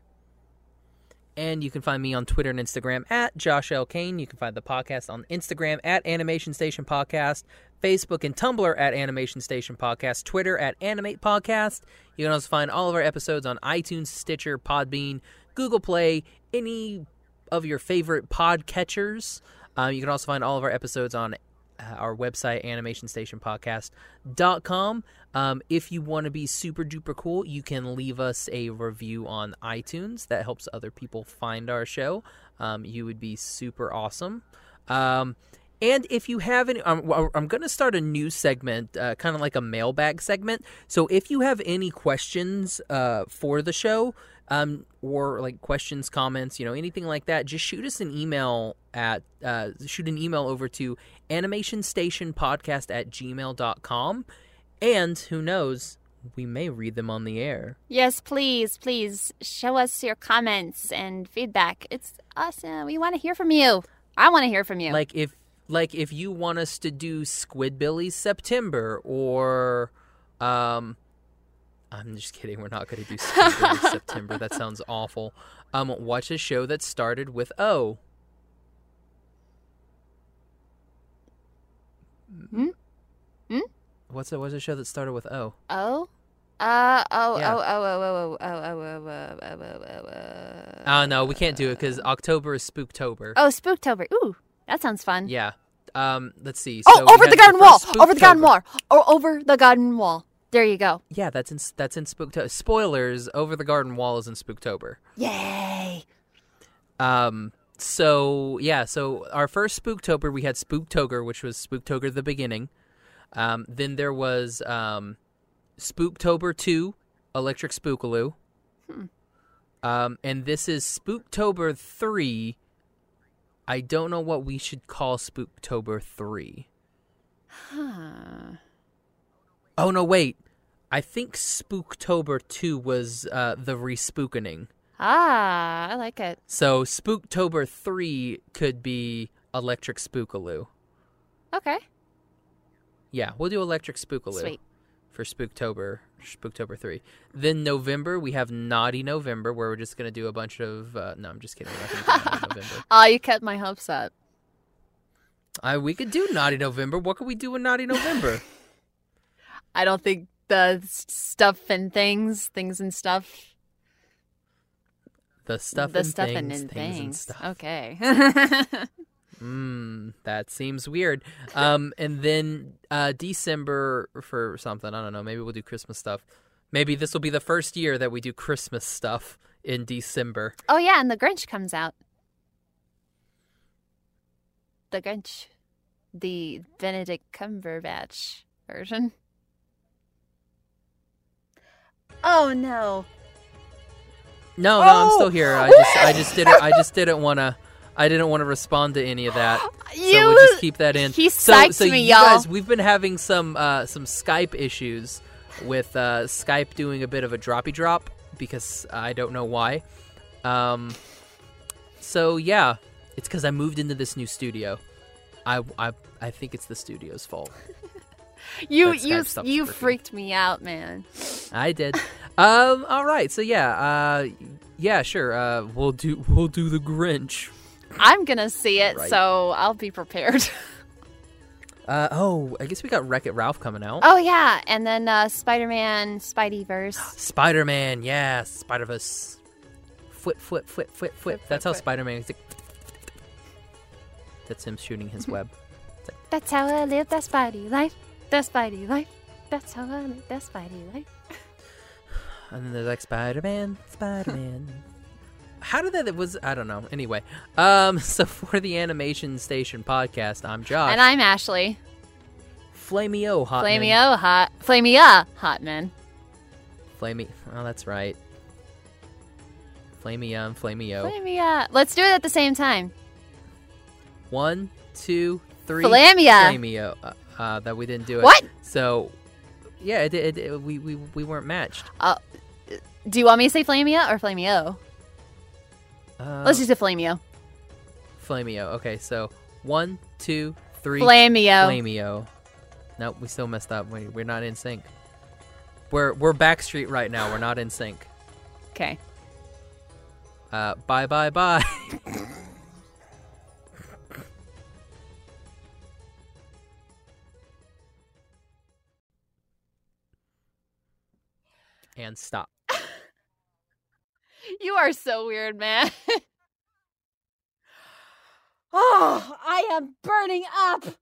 And you can find me on Twitter and Instagram at Josh L. Kane. You can find the podcast on Instagram at Animation Station Podcast, Facebook and Tumblr at Animation Station Podcast, Twitter at Animate Podcast. You can also find all of our episodes on iTunes, Stitcher, Podbean, Google Play, any of your favorite podcatchers. Um, you can also find all of our episodes on uh, our website, animation station podcast dot com. Um, if you want to be super duper cool, you can leave us a review on iTunes. That helps other people find our show. Um, you would be super awesome. Um, and if you have any, I'm, I'm going to start a new segment, uh, kind of like a mailbag segment. So if you have any questions uh, for the show, Um, or like questions, comments, you know, anything like that, just shoot us an email at, uh, shoot an email over to animation station podcast at gmail dot com. And who knows, we may read them on the air. Yes, please, please show us your comments and feedback. It's awesome. We want to hear from you. I want to hear from you. Like if, like if you want us to do Squidbillies September or, um... I'm just kidding. We're not going to do September. September. That sounds awful. Um, watch a show that started with O. Hmm? Hmm? What's a, what's a show that started with O? O? Uh, oh, yeah. oh, oh, oh, oh, oh, oh, oh, oh, oh, oh, oh, oh, oh, no, we can't do it because October is Spooktober. Oh, Spooktober. Ooh, that sounds fun. Yeah. Um, let's see. So oh, over the garden the wall. Spooktober. Over the garden wall. Or over the garden wall. There you go. Yeah, that's in that's in Spooktober. Spoilers, Over the Garden Wall is in Spooktober. Yay! Um. So, yeah, so our first Spooktober, we had Spooktober, which was Spooktober the beginning. Um. Then there was um, Spooktober two, Electric Spookaloo. Hmm. Um. And this is Spooktober three. I don't know what we should call Spooktober three. Huh. Oh, no, wait. I think Spooktober two was uh, the respookening. Ah, I like it. So Spooktober three could be Electric Spookaloo. Okay. Yeah, we'll do Electric Spookaloo. Sweet. For Spooktober, Spooktober three. Then November, we have Naughty November, where we're just going to do a bunch of... Uh, no, I'm just kidding. Aw, oh, you kept my hopes up. Uh, we could do Naughty November. What could we do in Naughty November? I don't think the stuff and things, things and stuff. The stuff the and stuff things, and things, things and stuff. Okay. Mmm, that seems weird. Um, and then uh, December for something. I don't know. Maybe we'll do Christmas stuff. Maybe this will be the first year that we do Christmas stuff in December. Oh, yeah, and The Grinch comes out. The Grinch, the Benedict Cumberbatch version. Oh no! No, oh! no, I'm still here. I just, I just didn't, I just didn't want to, I didn't want to respond to any of that. You, so we'll just keep that in. He psyched so, so me, you y'all. Guys, we've been having some, uh, some Skype issues with uh, Skype doing a bit of a droppy drop because I don't know why. Um, so yeah. It's because I moved into this new studio. I, I, I think it's the studio's fault. you you you freaked me out, man. I did. um. All right. So yeah. Uh. Yeah. Sure. Uh. We'll do. We'll do the Grinch. I'm gonna see it, right. So I'll be prepared. uh. Oh. I guess we got Wreck-It Ralph coming out. Oh yeah, and then uh, Spider-Man, Spideyverse. Spider-Man. Yeah. Spider-Verse. Flip, flip, flip, flip, flip. That's how Spider-Man. That's him shooting his web. Like, that's how I live that Spidey life. That Spidey life. That's how I live that Spidey life. And then there's like Spider-Man, Spider-Man. How did that, it was, I don't know. Anyway, um, so for the Animation Station podcast, I'm Josh. And I'm Ashley. Flameo Hotman. Flameo Hot. Flamea Hotman. Flamey. Oh, that's right. Flamea and Flameo. Flamea. Let's do it at the same time. One, two, three. Flamia. Flamio. Uh, uh, that we didn't do it. What? So, yeah, it, it, it, we, we we weren't matched. Uh, do you want me to say Flamia or Flamio? Uh, Let's just say Flamio. Flamio. Okay, so one, two, three. Flamio. Flamio. Nope, we still messed up. We, we're not in sync. We're we're Backstreet right now. We're not in sync. Okay. Uh, bye, bye, bye. And stop. You are so weird, man. Oh, I am burning up.